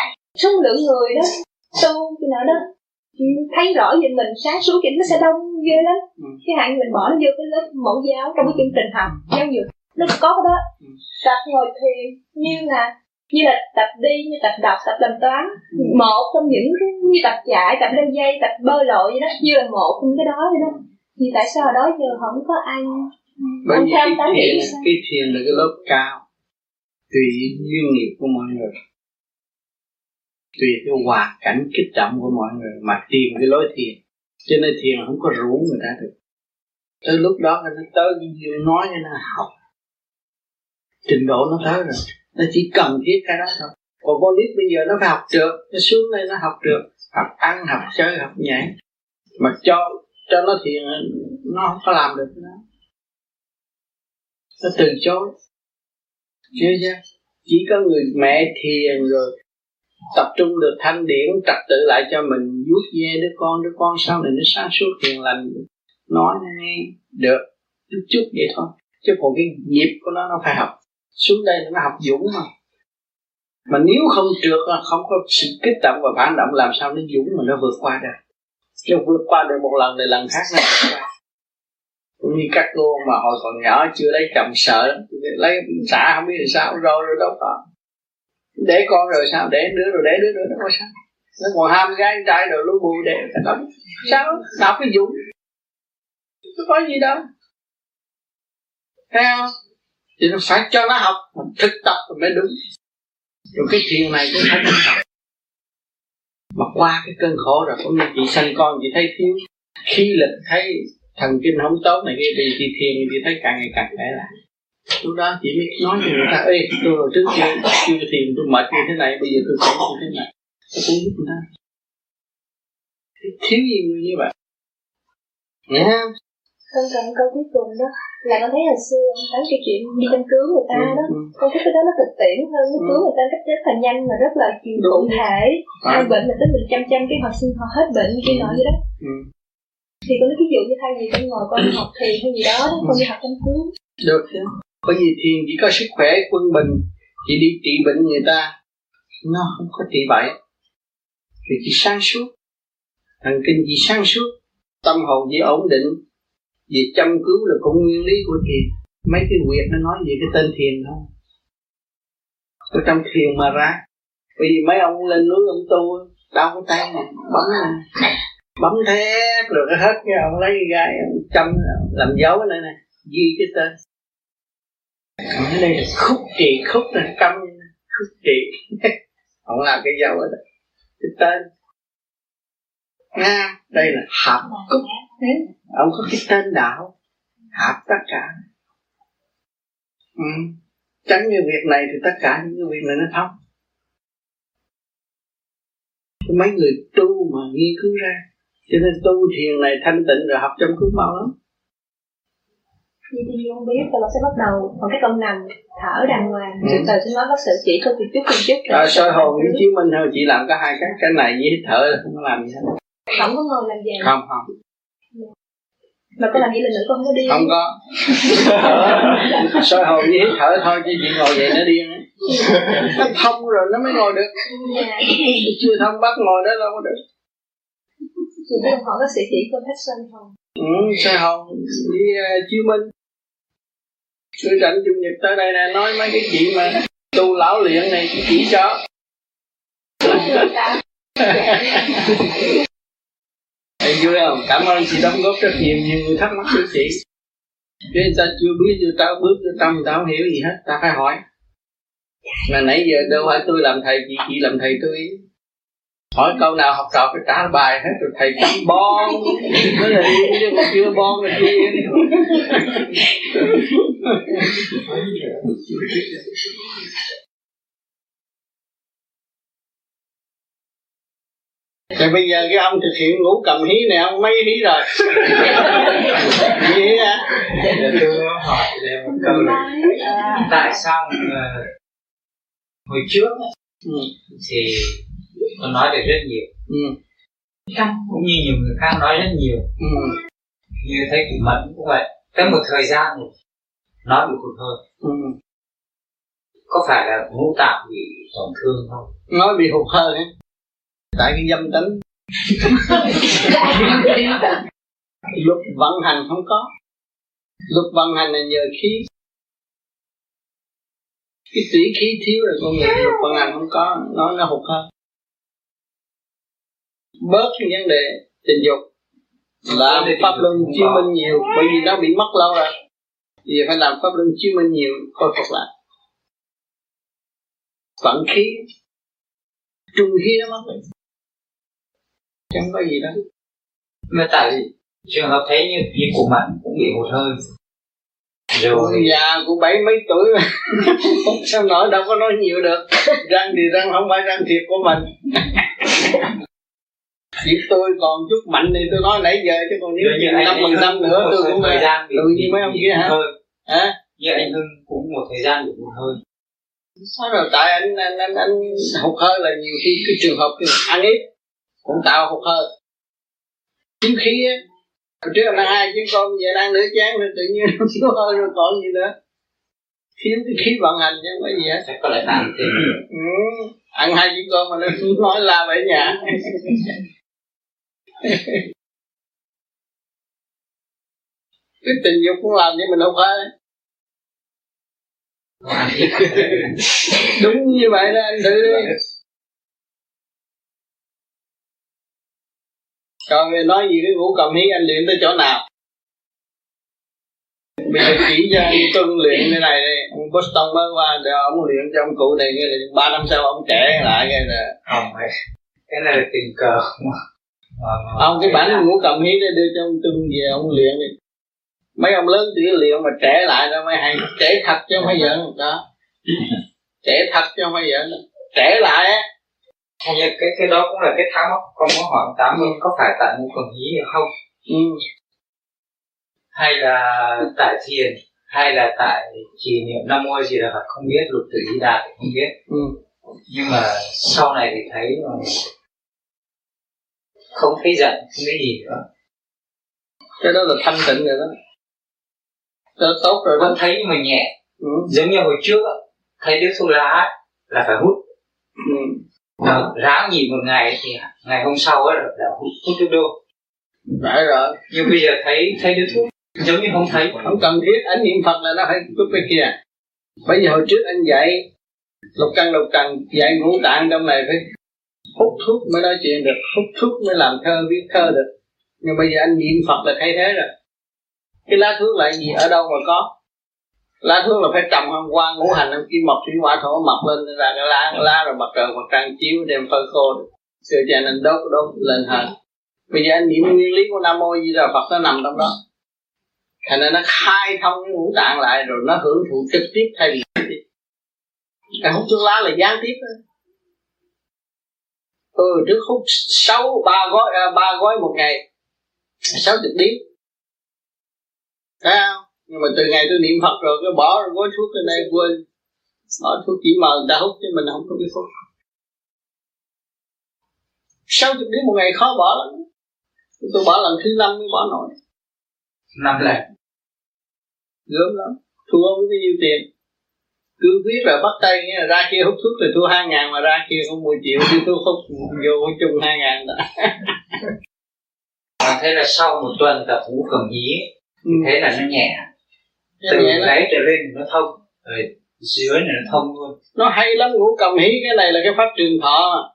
số lượng người đó tu cái nào đó thấy rõ về mình sáng suốt thì nó sẽ đông ghê lắm. Cái hạn mình bỏ nó vô cái lớp mẫu giáo trong cái chương trình học giáo dục nó có đó, tập ngồi thiền như là tập đi, như tập đọc, tập làm toán, một trong những cái như tập chạy, tập leo dây, tập bơi lội vậy đó, như là một trong cái đó vậy đó. Thì tại sao đó giờ không có ai? Bởi vì cái thiền là cái lớp cao, tùy duyên nghiệp của mọi người, tùy cái hoàn cảnh kích động của mọi người mà tìm cái lối thiền. Cho nên thiền không có rủ người ta được. Tới lúc đó nó tới nói cho nó học, trình độ nó tới rồi, nó chỉ cần thiết cái đó thôi. Còn con nít bây giờ nó phải học được, nó xuống đây nó học được, học ăn, học chơi, học nhảy. Mà cho nó thiền nó không có làm được nữa. Nó từ chối. Chỉ có người mẹ thiền rồi tập trung được thanh điển, trật tự lại cho mình, vuốt ve đứa con sau này nó sáng suốt hiền lành, nói nghe được chút chút vậy thôi. Chứ còn cái nghiệp của nó phải học. Xuống đây nó học dũng mà nếu không trượt, không có sự kích động và phản động, làm sao nó dũng mà nó vượt qua được. Chứ vượt qua được một lần thì lần khác nó vượt qua. Cũng như các cô mà hồi còn nhỏ chưa lấy chồng sợ lắm, lấy xả không biết làm sao rồi đâu có. Để con rồi sao, để đứa rồi nó có sao. Nó còn ham gái trai rồi lú bù để nó sao, nào cái dũng. Nó có gì đâu. Thấy không? Thì nó phải cho nó học, thực tập rồi mới đúng. Rồi cái thiền này cũng phải thực tập. Mà qua cái cơn khổ rồi, cũng như chị sanh con chị thấy thiếu khí lực, thấy thần kinh không tốt này kia, vì chị thiền thì thấy càng ngày càng khỏe lại. Lúc đó chị mới nói cho người ta, ê tôi hồi trước chưa thiền tôi mệt như thế này, bây giờ tôi khỏe như thế này, tôi cũng giúp người ta. Thiếu gì người như vậy? Nghe không? Con cần câu cuối cùng đó là con thấy hồi xưa ông Tám kể chuyện đi chăm cứu người ta đó, con thấy cái đó nó thực tiễn hơn, nó cứu người ta cách rất là nhanh mà rất là cụ thể. Ai bệnh là tới mình chăm cái họ sinh họ hết bệnh kia nọ vậy đó. Thì con nói ví dụ như thay vì con ngồi con học thiền hay gì đó, con đi học chăm cứu được chứ. Bởi vì thiền chỉ có sức khỏe quân bình, chỉ đi trị bệnh người ta nó không có trị bệnh. Thì chỉ sáng suốt, thần kinh chỉ sáng suốt, tâm hồn chỉ ổn định. Vì chăm cứu là cũng nguyên lý của thiền. Mấy cái quyệt nó nói về cái tên thiền thôi, ở trong thiền mà ra. Bởi vì mấy ông lên núi ông tu đau cái tay này, bấm thét rồi cái hết cái ông lấy cái gai ông châm làm dấu này nè, ghi cái tên. Ở đây là khúc trị, khúc này câm, khúc trị. Ông làm cái dấu ở đây, cái tên. Nga, đây là hạp cúc. Đấy, ông có cái tên đạo hạt tất cả. Tránh cái việc này thì tất cả những cái việc này nó thông. Mấy người tu mà nghiên cứu ra, cho nên tu thiền này thanh tịnh rồi học trong cứu mau lắm. Vậy thì không biết là bác sẽ bắt đầu bằng cái công nằm thở đàng hoàng. Từ từ xin nói bác sĩ chỉ có một chút. Soi hồn với chứng minh thôi, chỉ làm cả hai cái này với thở là không làm gì hết. Không có ngồi làm gì. Không. Mà có làm gì là nữ con không có điên. Không có. Soi hồn với thở thôi chứ chị ngồi vậy nó điên ấy. Nó thông rồi nó mới ngồi được. Chưa thông bắt ngồi đó đâu có được. Chị biết không, bác sĩ chỉ có hết soi hồn. Soi hồn đi chiêu minh. Sư Trịnh Trung Nhật tới đây nè, nói mấy cái chuyện mà tu lão luyện này chỉ cho. Vui không? Cảm ơn chị đóng góp rất nhiều, nhiều người thắc mắc với chị. Chứ người ta chưa biết, người ta bước vô trong, người ta không hiểu gì hết, ta phải hỏi. Mà nãy giờ đâu phải tôi làm thầy chị làm thầy tôi. Hỏi câu nào học trò phải trả bài hết rồi thầy cắm bon. Mới là đi chứ chưa bon rồi kia. Thì bây giờ cái ông thực hiện ngủ cầm hí này, ông mấy hí rồi. Hí hả? Tôi hỏi về một câu là tại sao hồi trước thì tôi nói được rất nhiều, cũng như nhiều người khác nói rất nhiều, như thấy Kỳ Mẫn cũng vậy, tới một thời gian nói được hụt hơi. Có phải là ngũ tạng bị tổn thương không? Nói bị hụt hơi ấy. Tại cái dâm tính. Luật vận hành không có. Luật vận hành là nhờ khí. Cái tỷ khí thiếu rồi con người luật vận hành không có, nó hụt hơn. Bớt cái vấn đề tình dục làm pháp luân chiêu minh nhiều, bởi vì nó bị mất lâu rồi, vì phải làm pháp luân chiêu minh nhiều khôi phục lại. Vận khí, trùng khí nó mất rồi. Chẳng có gì đâu. Mà tại trường hợp thấy như của Mẫn cũng bị hụt hơi rồi. Già cũng bảy mấy tuổi mà. Sao nổi đâu có nói nhiều được. Răng thì răng không phải răng thiệt của mình. Chỉ tôi còn chút mạnh thì tôi nói nãy giờ, chứ còn nếu như 5% nữa tôi cũng thời gian tự như mấy ông kia hả? Như anh Hưng cũng một thời gian bị hụt hơi. Sao rồi tại anh hụt hơi là nhiều khi cái trường hợp cái ăn ít cũng tạo hụt hơi. Trước khi á, hồi trước là hai chứ con giờ đang nửa chán rồi tự nhiên nó thiếu hơi rồi còn gì nữa. Thiếu cái khí vận hành chứ không có gì hết. Chắc có lẽ ta ăn thêm. Ăn hai chứ con mà nó nói la về nhà. Cái tình dục cũng làm cho mình hụt hơi. Đúng như vậy đó anh Tư. Còn người nói gì cái ngũ cầm hí anh luyện tới chỗ nào? Bây giờ chỉ cho anh Tuân luyện thế này đi. Ông Boston mới qua để ông luyện cho ông cụ này, 3 năm sau ông trẻ lại nghe nè. Không phải, cái này là tình cờ. Ông cái bản ngũ cầm hí để đưa cho ông Tuân về ông luyện đi. Mấy ông lớn tỉ liệu mà trẻ lại đâu mới hay. Trẻ thật chứ không phải giỡn đó. Trẻ thật chứ không phải giỡn. Trẻ lại á. Cái đó cũng là cái thắc mắc con muốn hỏi ông Tám, có phải tại ngũ cầm hí không? Hay là tại thiền, hay là tại trì niệm Nam Mô gì đó không biết, Lục Tự Di Đà không biết. Nhưng mà sau này thì thấy không thấy giận, không thấy gì nữa. Cái đó là thanh tịnh rồi đó. Đó tốt rồi, vẫn thấy mà nhẹ. Giống như hồi trước thấy điếu thuốc lá là phải hút. Ráng nhịn một ngày thì ngày hôm sau ấy là hút thuốc đô. Phải rồi. Nhưng bây giờ thấy điếu thuốc giống như không thấy. Không cần thiết, anh niệm Phật là nó phải hút cái kia. Bởi vì hồi trước anh dạy lục căn dạy ngũ tạng trong này phải hút thuốc mới nói chuyện được, hút thuốc mới làm thơ viết thơ được. Nhưng bây giờ anh niệm Phật là thay thế rồi. Cái lá thuốc là gì ở đâu mà có? Lá thuốc là phải trồng hôm qua ngũ hành, hôm kia mọc thủy hỏa thổ mọc lên ra cái lá rồi mặt trời mặt trăng chiếu đem phơi khô. Sửa chèn anh đốt lên hờ. Bây giờ anh niệm nguyên lý của Nam Mô Di Đà Phật nó nằm trong đó, thành ra nó khai thông cái ngũ tạng lại rồi nó hưởng thụ trực tiếp thay vì gián tiếp. Cái hút thuốc lá là gián tiếp thôi. Trước hút 3 gói một ngày, 60 điếu, thấy không? Nhưng mà từ ngày tôi niệm Phật rồi, cái bỏ rồi gói thuốc lên đây quên, bỏ thuốc chỉ mờ người ta hút chứ mình không có biết hút. 60 điếu một ngày khó bỏ lắm. Tôi bỏ lần thứ 5 mới bỏ nổi. 5 lần. Gớm lắm. Thua không có nhiêu tiền. Cứ viết rồi bắt tay nghĩa là ra kia hút thuốc rồi thua 2.000, mà ra kia có 10 triệu thì tôi hút vô chung 2.000 đã. Thế là sau 1 tuần tập ngũ cần nhí, thế là nó nhẹ. Từ lấy trở lên nó thông, rồi dưới này nó thông luôn. Nó hay lắm ngũ cầm hí, cái này là cái pháp trường thọ.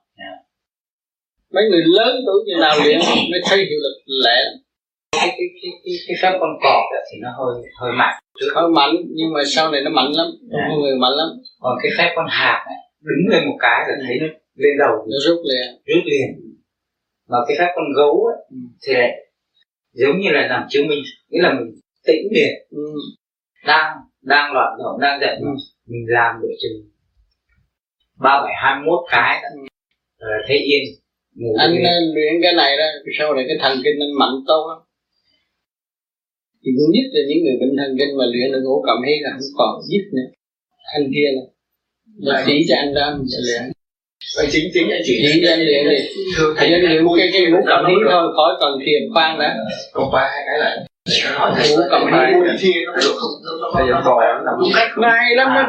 Mấy người lớn tuổi như nào luyện mới thấy hiệu lực lẽ. Cái pháp con cọp thì nó hơi mạnh. Hơi mạnh nhưng mà sau này nó mạnh lắm, con người mạnh lắm. Còn cái pháp con hạt này, đứng lên một cái là thấy nó lên đầu, nó rút liền. Mà cái pháp con gấu ấy, thì lại giống như là làm chứng minh, nghĩa là mình tĩnh biệt, đang loạn động, đang giận, mình làm được chừng 3, 7, 21 cái, rồi thấy yên. Anh luyện cái này đó, sau này cái thần kinh anh mạnh tốt lắm. Chỉ nhất là những người bệnh thần kinh mà luyện được ngũ cầm hí là không còn giết nữa. Anh kia này, là chỉ cho anh đó anh luyện. Chính anh chỉ cho anh luyện đi. Thì anh luyện cái ngũ cầm hí thôi, khỏi cần thiền khoan đã. Còn 3 cái lại. Ngũ cầm hí mua thiền nó được không? Bây giờ tòi nó đúng cách ngay lắm đó.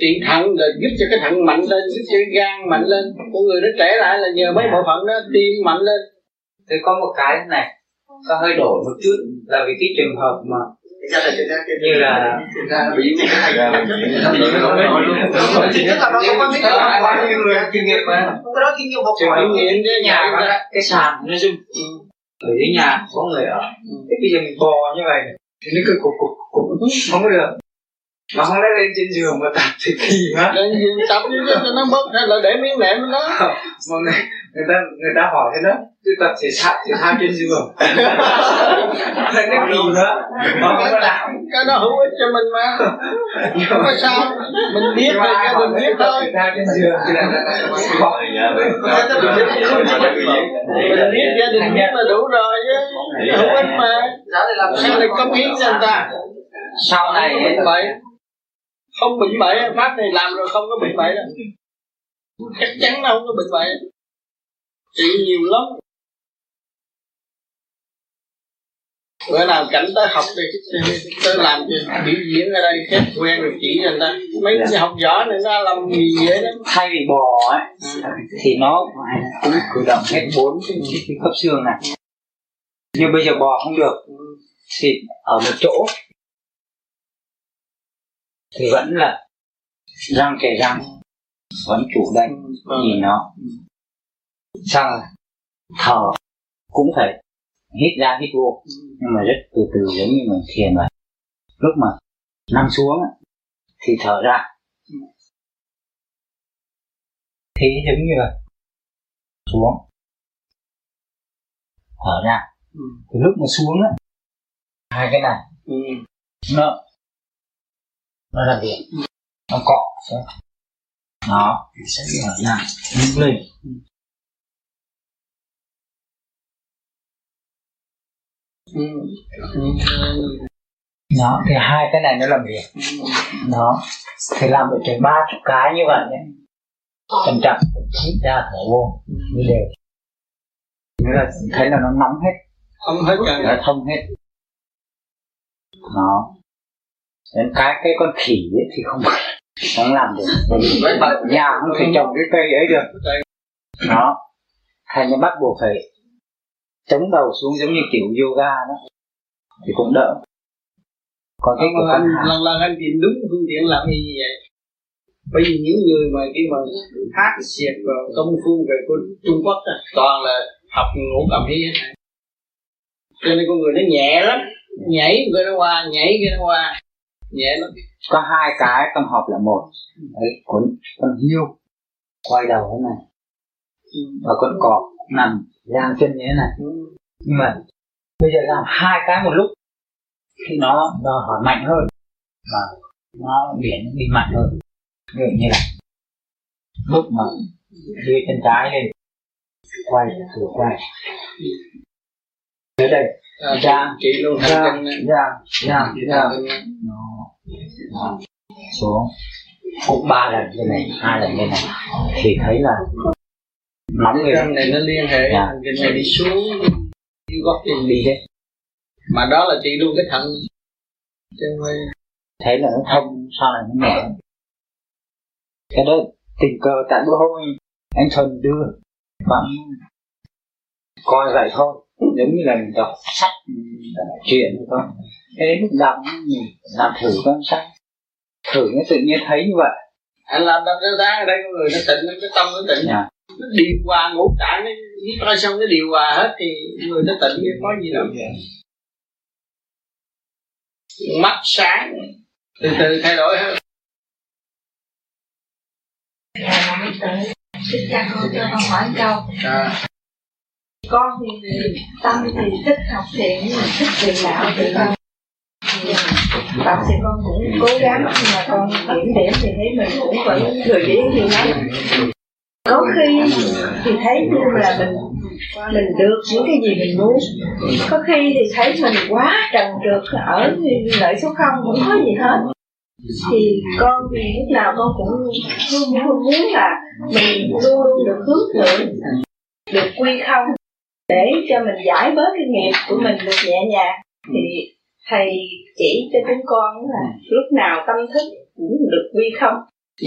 Chuyện thận là giúp cho cái thận mạnh lên, giúp cho cái gan mạnh lên. Của người nó trẻ lại là nhờ mấy bộ phận đó, tim mạnh lên. Thì có một cái này có hơi đổi một chút là vì cái trường hợp mà như là bị cái thành cái sàn nó rung ở dưới nhà có người ở, thế bây giờ mình bò như vậy thì nó cứ cục không có được, mà không lẽ lên trên giường mà tập thì kỳ quá, lên giường tập cho nó bớt hay là để miếng nệm nó mà người ta hỏi thế đó, tôi tập thể thao trên giường thấy nó kỳ nữa mà không có làm cái đó hữu ích cho mình mà không có sao, mình biết rồi cái mình biết thôi, thể thao trên giường thì là mình biết gia đình biết là đủ rồi chứ hữu ích mà sao lại cống hiến cho người ta. Sau này không bệnh bậy, pháp này làm rồi không có bệnh bậy đâu, chắc chắn đâu có bệnh bậy, chịu nhiều lắm. Bữa nào cảnh tới học đi, tới làm biểu diễn ở đây khép quen rồi chỉ cho người ta. Mấy người học võ này nó làm gì vậy đó. Thay vì bò ấy thì nó cũng cử động hết 4 cái khớp xương này. Nhưng bây giờ bò không được thì ở một chỗ thì vẫn là răng kề răng, vẫn chủ đánh nhìn nó, xong rồi thở cũng phải hít ra hít vô, nhưng mà rất từ từ, giống như mình thiền vậy. Lúc mà nằm xuống thì thở ra, thế giống như là xuống thở ra, thì lúc mà xuống hai cái này nó làm việc, nó cọ nó sẽ thở ra lên. Đó, thì hai cái này nó làm việc. Đó, thì làm được chừng 30 cái như vậy nhé. Chậm hít ra thở vô như đều. Nghĩa là thấy là nó nóng hết, nó thông hết. Đó. Đến cái con khỉ ấy thì không làm được. Nhà không thể trồng cái cây ấy được. Đó, thành ra bắt buộc phải chống đầu xuống giống như kiểu yoga đó thì cũng đỡ. Còn cái của lần anh tìm đúng phương tiện làm gì vậy? Bởi vì những người mà khi mà hát xiết và công phu về của Trung Quốc đó, toàn là học ngũ cầm hí hết. Cho nên con người nó nhẹ lắm, nhảy cái nó qua, nhẹ lắm. Có 2 cái trong hộp là 1. Đấy, con hiêu quay đầu thế này và con cọp nằm dang chân như thế này. Nhưng mà bây giờ làm hai cái một lúc thì nó hỏi mạnh hơn, mà nó biển đi mạnh hơn. Ví dụ như là lúc mà đưa chân trái lên quay thử quay tới đây ra xuống cũng 3 lần như này, 2 lần như này thì thấy là nóng cái răng này nó liên hệ cái này đi xuống gót chân đi đấy, mà đó là chị luôn cái thận thấy là nó thông, sau này nó nhẹ. Cái đó tình cờ tại bữa hôm anh Thuần đưa bạn coi vậy thôi, giống như là mình đọc sách chuyện thôi. Cái đấy cũng làm thử con sách, thử nó tự nhiên thấy như vậy. Anh làm đọc đưa ra ở đây con người nó tỉnh, cái tâm nó tỉnh, nó điều hòa ngũ tạng, nó coi xong nó điều hòa hết thì người nó tỉnh, có gì đâu. Mắt sáng, từ từ thay đổi hết. Xin cha cô cho con hỏi câu. Con thì tâm thì thích học thiện, nhưng mà thích tiền đạo thì con tập thì con cũng cố gắng, nhưng mà con kiểm điểm thì thấy mình cũng vẫn lười biếng thì lắm. Có khi thì thấy như là mình được những cái gì mình muốn, có khi thì thấy mình quá trần trượt ở lợi số 0 cũng có gì hết. Thì con thì lúc nào con cũng luôn muốn là mình luôn luôn được hướng thượng, được quy không, để cho mình giải bớt cái nghiệp của mình được nhẹ nhàng. Thì thầy chỉ cho chúng con là lúc nào tâm thức cũng được quy không.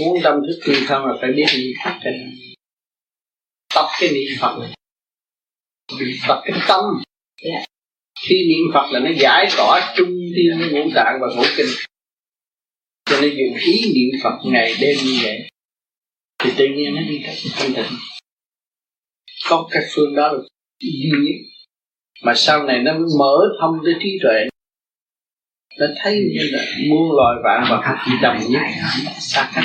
Muốn tâm thức quy không là phải biết niệm Phật, tập cái niệm Phật này, tập cái tâm. Khi niệm Phật là nó giải tỏa trung tim với ngũ tạng và ngũ kinh, cho nên dùng ý niệm Phật ngày đêm như vậy thì tự nhiên nó đi tới thanh tịnh. Có cái phương đó là duy nhất mà sau này nó mới mở thông tới trí tuệ, nó thấy như là muôn loài vạn vật chỉ đồng nhất xa cách.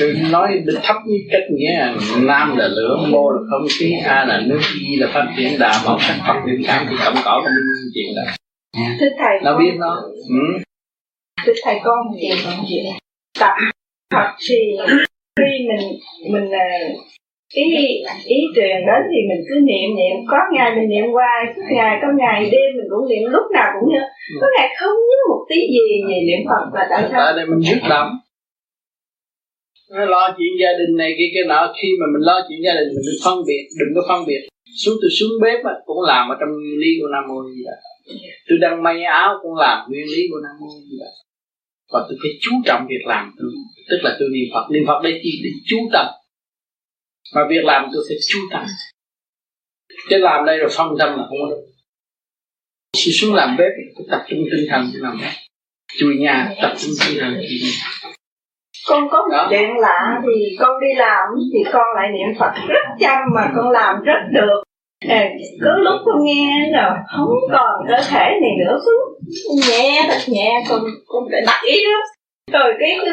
Tôi nói thấp nhất cách nghĩa là nam là lửa, mô là không khí, a là nước, y là phát triển đạo, màu sắc Phật liên cảm thì tổng cỏ là nguyên chuyện đó. Thưa thầy, nó biết nó. Thưa thầy, con thì tập Phật thì khi mình ý truyền đến thì mình cứ niệm, có ngày mình niệm hoài, có ngày đêm mình cũng niệm, lúc nào cũng như có ngày không nhớ một tí gì về niệm Phật là tại sao? Tại đây mình dứt lắm. Nó lo chuyện gia đình này kia nọ, khi mà mình lo chuyện gia đình mình đừng phân biệt, đừng có phân biệt. Tôi xuống bếp cũng làm ở trong nguyên lý của Nam Mô gì đó. Tôi đang may áo cũng làm nguyên lý của Nam Mô gì đó. Và tôi phải chú trọng việc làm tôi, tức là tôi niệm Phật đây chỉ để chú tâm, mà việc làm tôi phải chú tâm. Cái làm đây rồi phân tâm là không có được. Tôi xuống làm bếp tôi tập trung tinh thần tôi làm bếp, chùi nhà tập trung tinh thần. Con có một chuyện lạ thì con đi làm thì con lại niệm Phật rất chăm, mà con làm rất được. Cứ lúc con nghe rồi không còn cơ thể này nữa, cứ nhẹ thật nhẹ, con phải đặt ý đó. Rồi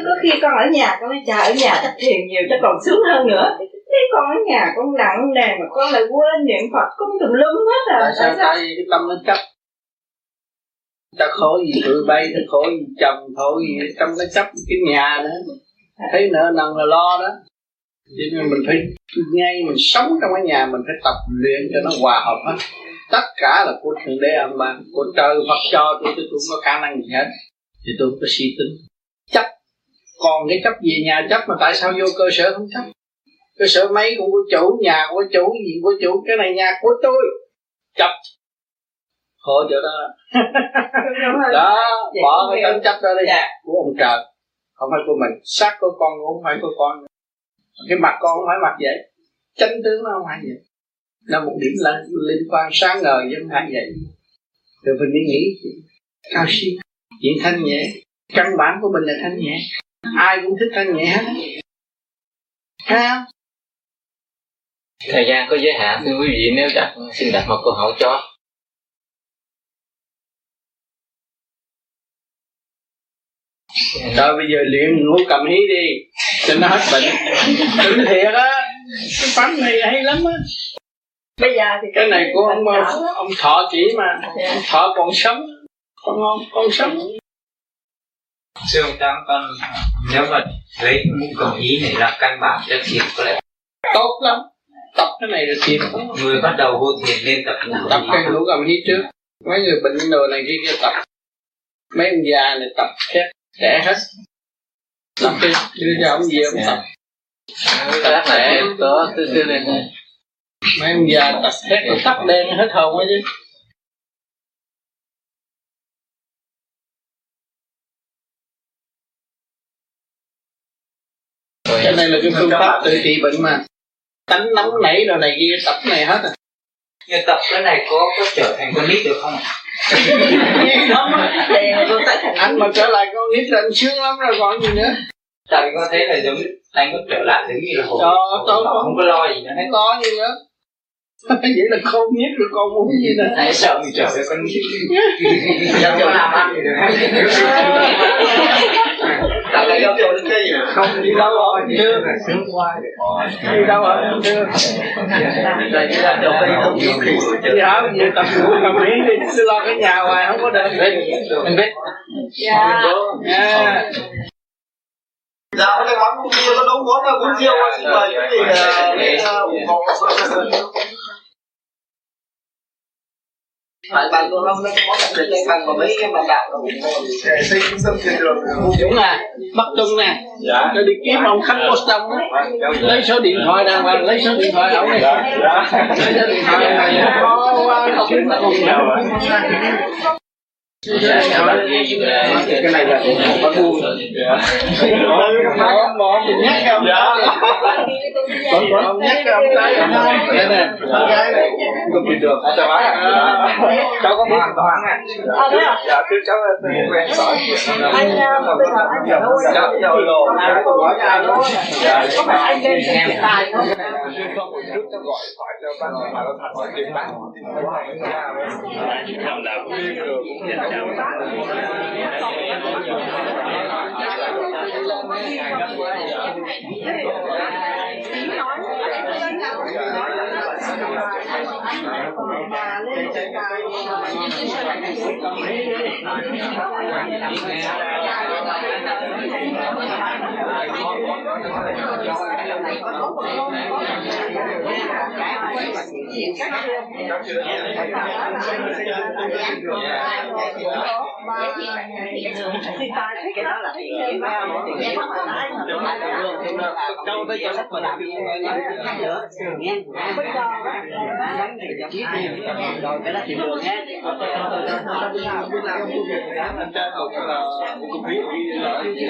có khi con ở nhà con nói trời, ở nhà chắc thiền nhiều chắc còn sướng hơn nữa. Thế con ở nhà con nặng nề mà con lại quên niệm Phật, con tùm lum hết rồi. Tại sao? Cái tâm nó chấp. Ta khổ gì tụi bay, ta khổ gì chồng, khổ gì trong cái chấp cái nhà nữa, thấy nợ nần là lo đó. Cho nên mình phải ngay mình sống trong cái nhà mình phải tập luyện cho nó hòa hợp hết. Tất cả là của Thượng Đế Ông Bà, của trời Phật cho tôi cũng có khả năng gì hết, thì tôi không có suy tính chấp. Còn cái chấp về nhà chấp mà tại sao vô cơ sở không chấp? Cơ sở máy cũng của chủ, nhà của chủ, gì của chủ, cái này nhà của tôi chấp. Khổ chỗ đó đó, bỏ cái tấm chấp đó đi, của ông trời, không phải của mình. Xác của con cũng không phải của con, cái mặt con không phải mặt vậy, chánh tướng nó không phải vậy, là một điểm là liên quan sáng ngời chứ không phải vậy. Rồi mình đi nghĩ cao siêu, chuyện thanh nhẹ, căn bản của mình là thanh nhẹ, ai cũng thích thanh nhẹ hết, thấy không? Thời gian có giới hạn, thưa quý vị, nếu xin đặt một câu hỏi chót. Rồi bây giờ luyện ngũ cầm hí đi. cho nó hết bệnh. Đúng thiệt á, cái phẩm này hay lắm á. Bây giờ thì cái này của ông Thọ chỉ mà yeah. Ông Thọ còn sống, con ngon, con sống. Sư ông Tám, con nếu mà lấy mũ cầu ý này là căn bản cho thiền có lẽ tốt lắm. Tập cái này là thiền lắm. Người bắt đầu vô thiền nên tập nào? Tập cái ngũ cầm ý trước. Mấy người bệnh đồ này kia tập. Mấy ông già này tập hết, trẻ hết. Tập đi, đưa cho ông gì ông tập. Các mẹ em có tư lên này. Mấy ông già tập hết, tắt đen hết hồn ấy chứ. Cái này là cái phương pháp tự trị bệnh mà. Tánh nóng nảy rồi này kia tập này hết à. Như tập cái này có trở thành con nít được không ạ? Anh mà trở lại con nít là anh sướng lắm rồi còn gì nữa. Tại vì con thấy là giống anh có trở lại giống như là hồi không có lo gì nữa hết. Không lo gì nữa. Vậy là khôn nhất rồi con muốn gì nữa. Tại sợ mình trở về con nít. Chẳng có làm ăn gì nữa. Tại là do tôi chơi gì mà không đi đâu rồi chưa. Đi đâu rồi chưa. Đây chỉ là đầu tư không nhiều khi. Dạ, nhiều tập ngủ cầm ý đi. Cứ lo cái nhà hoài không có đợi. Mình biết. Dạ. Dạ. Dạ, cái món cũng chưa có nấu món mà cũng riêu quá. Xin mời quý vị ủng hộ. Bạn con Long đang có tập được lên bằng mấy cái bàn đạp rồi. Trẻ sinh cũng xâm trên đường. Dũng à, Bắc Tuân nè. Dạ. Để đi kiếm ông khách Boston á. Lấy số điện thoại đàng hoàng, lấy số điện thoại ổng này. Dạ. Lấy số điện thoại này. Có chuyến tập cùng nhau ạ. Cái này là có buông. Có mình nhắc không? Dạ. Còn nhắc cái ông trái không? Đây nè. Ông trái này cũng bị được. Chào bác. Cháu có hoàn toàn à? Dạ, thưa cháu quen rồi. Anh bây giờ anh ở đâu? Cháu đầu lồ. Có nhà đó. Có phải anh lên trên tài không? Trước cháu gọi hỏi cho bác mà nó thật hỏi chuyện bác. Làm đạo viên rồi cũng nhận. Hãy subscribe cho kênh Ghiền Mì Gõ để không bỏ lỡ những video hấp dẫn. Mà thì tài thích đó là cái gì mà nghe không phải ai mà đâu bây giờ hết mình nữa biết bây giờ rồi cái đó thì được nghe anh trên cầu là cũng biết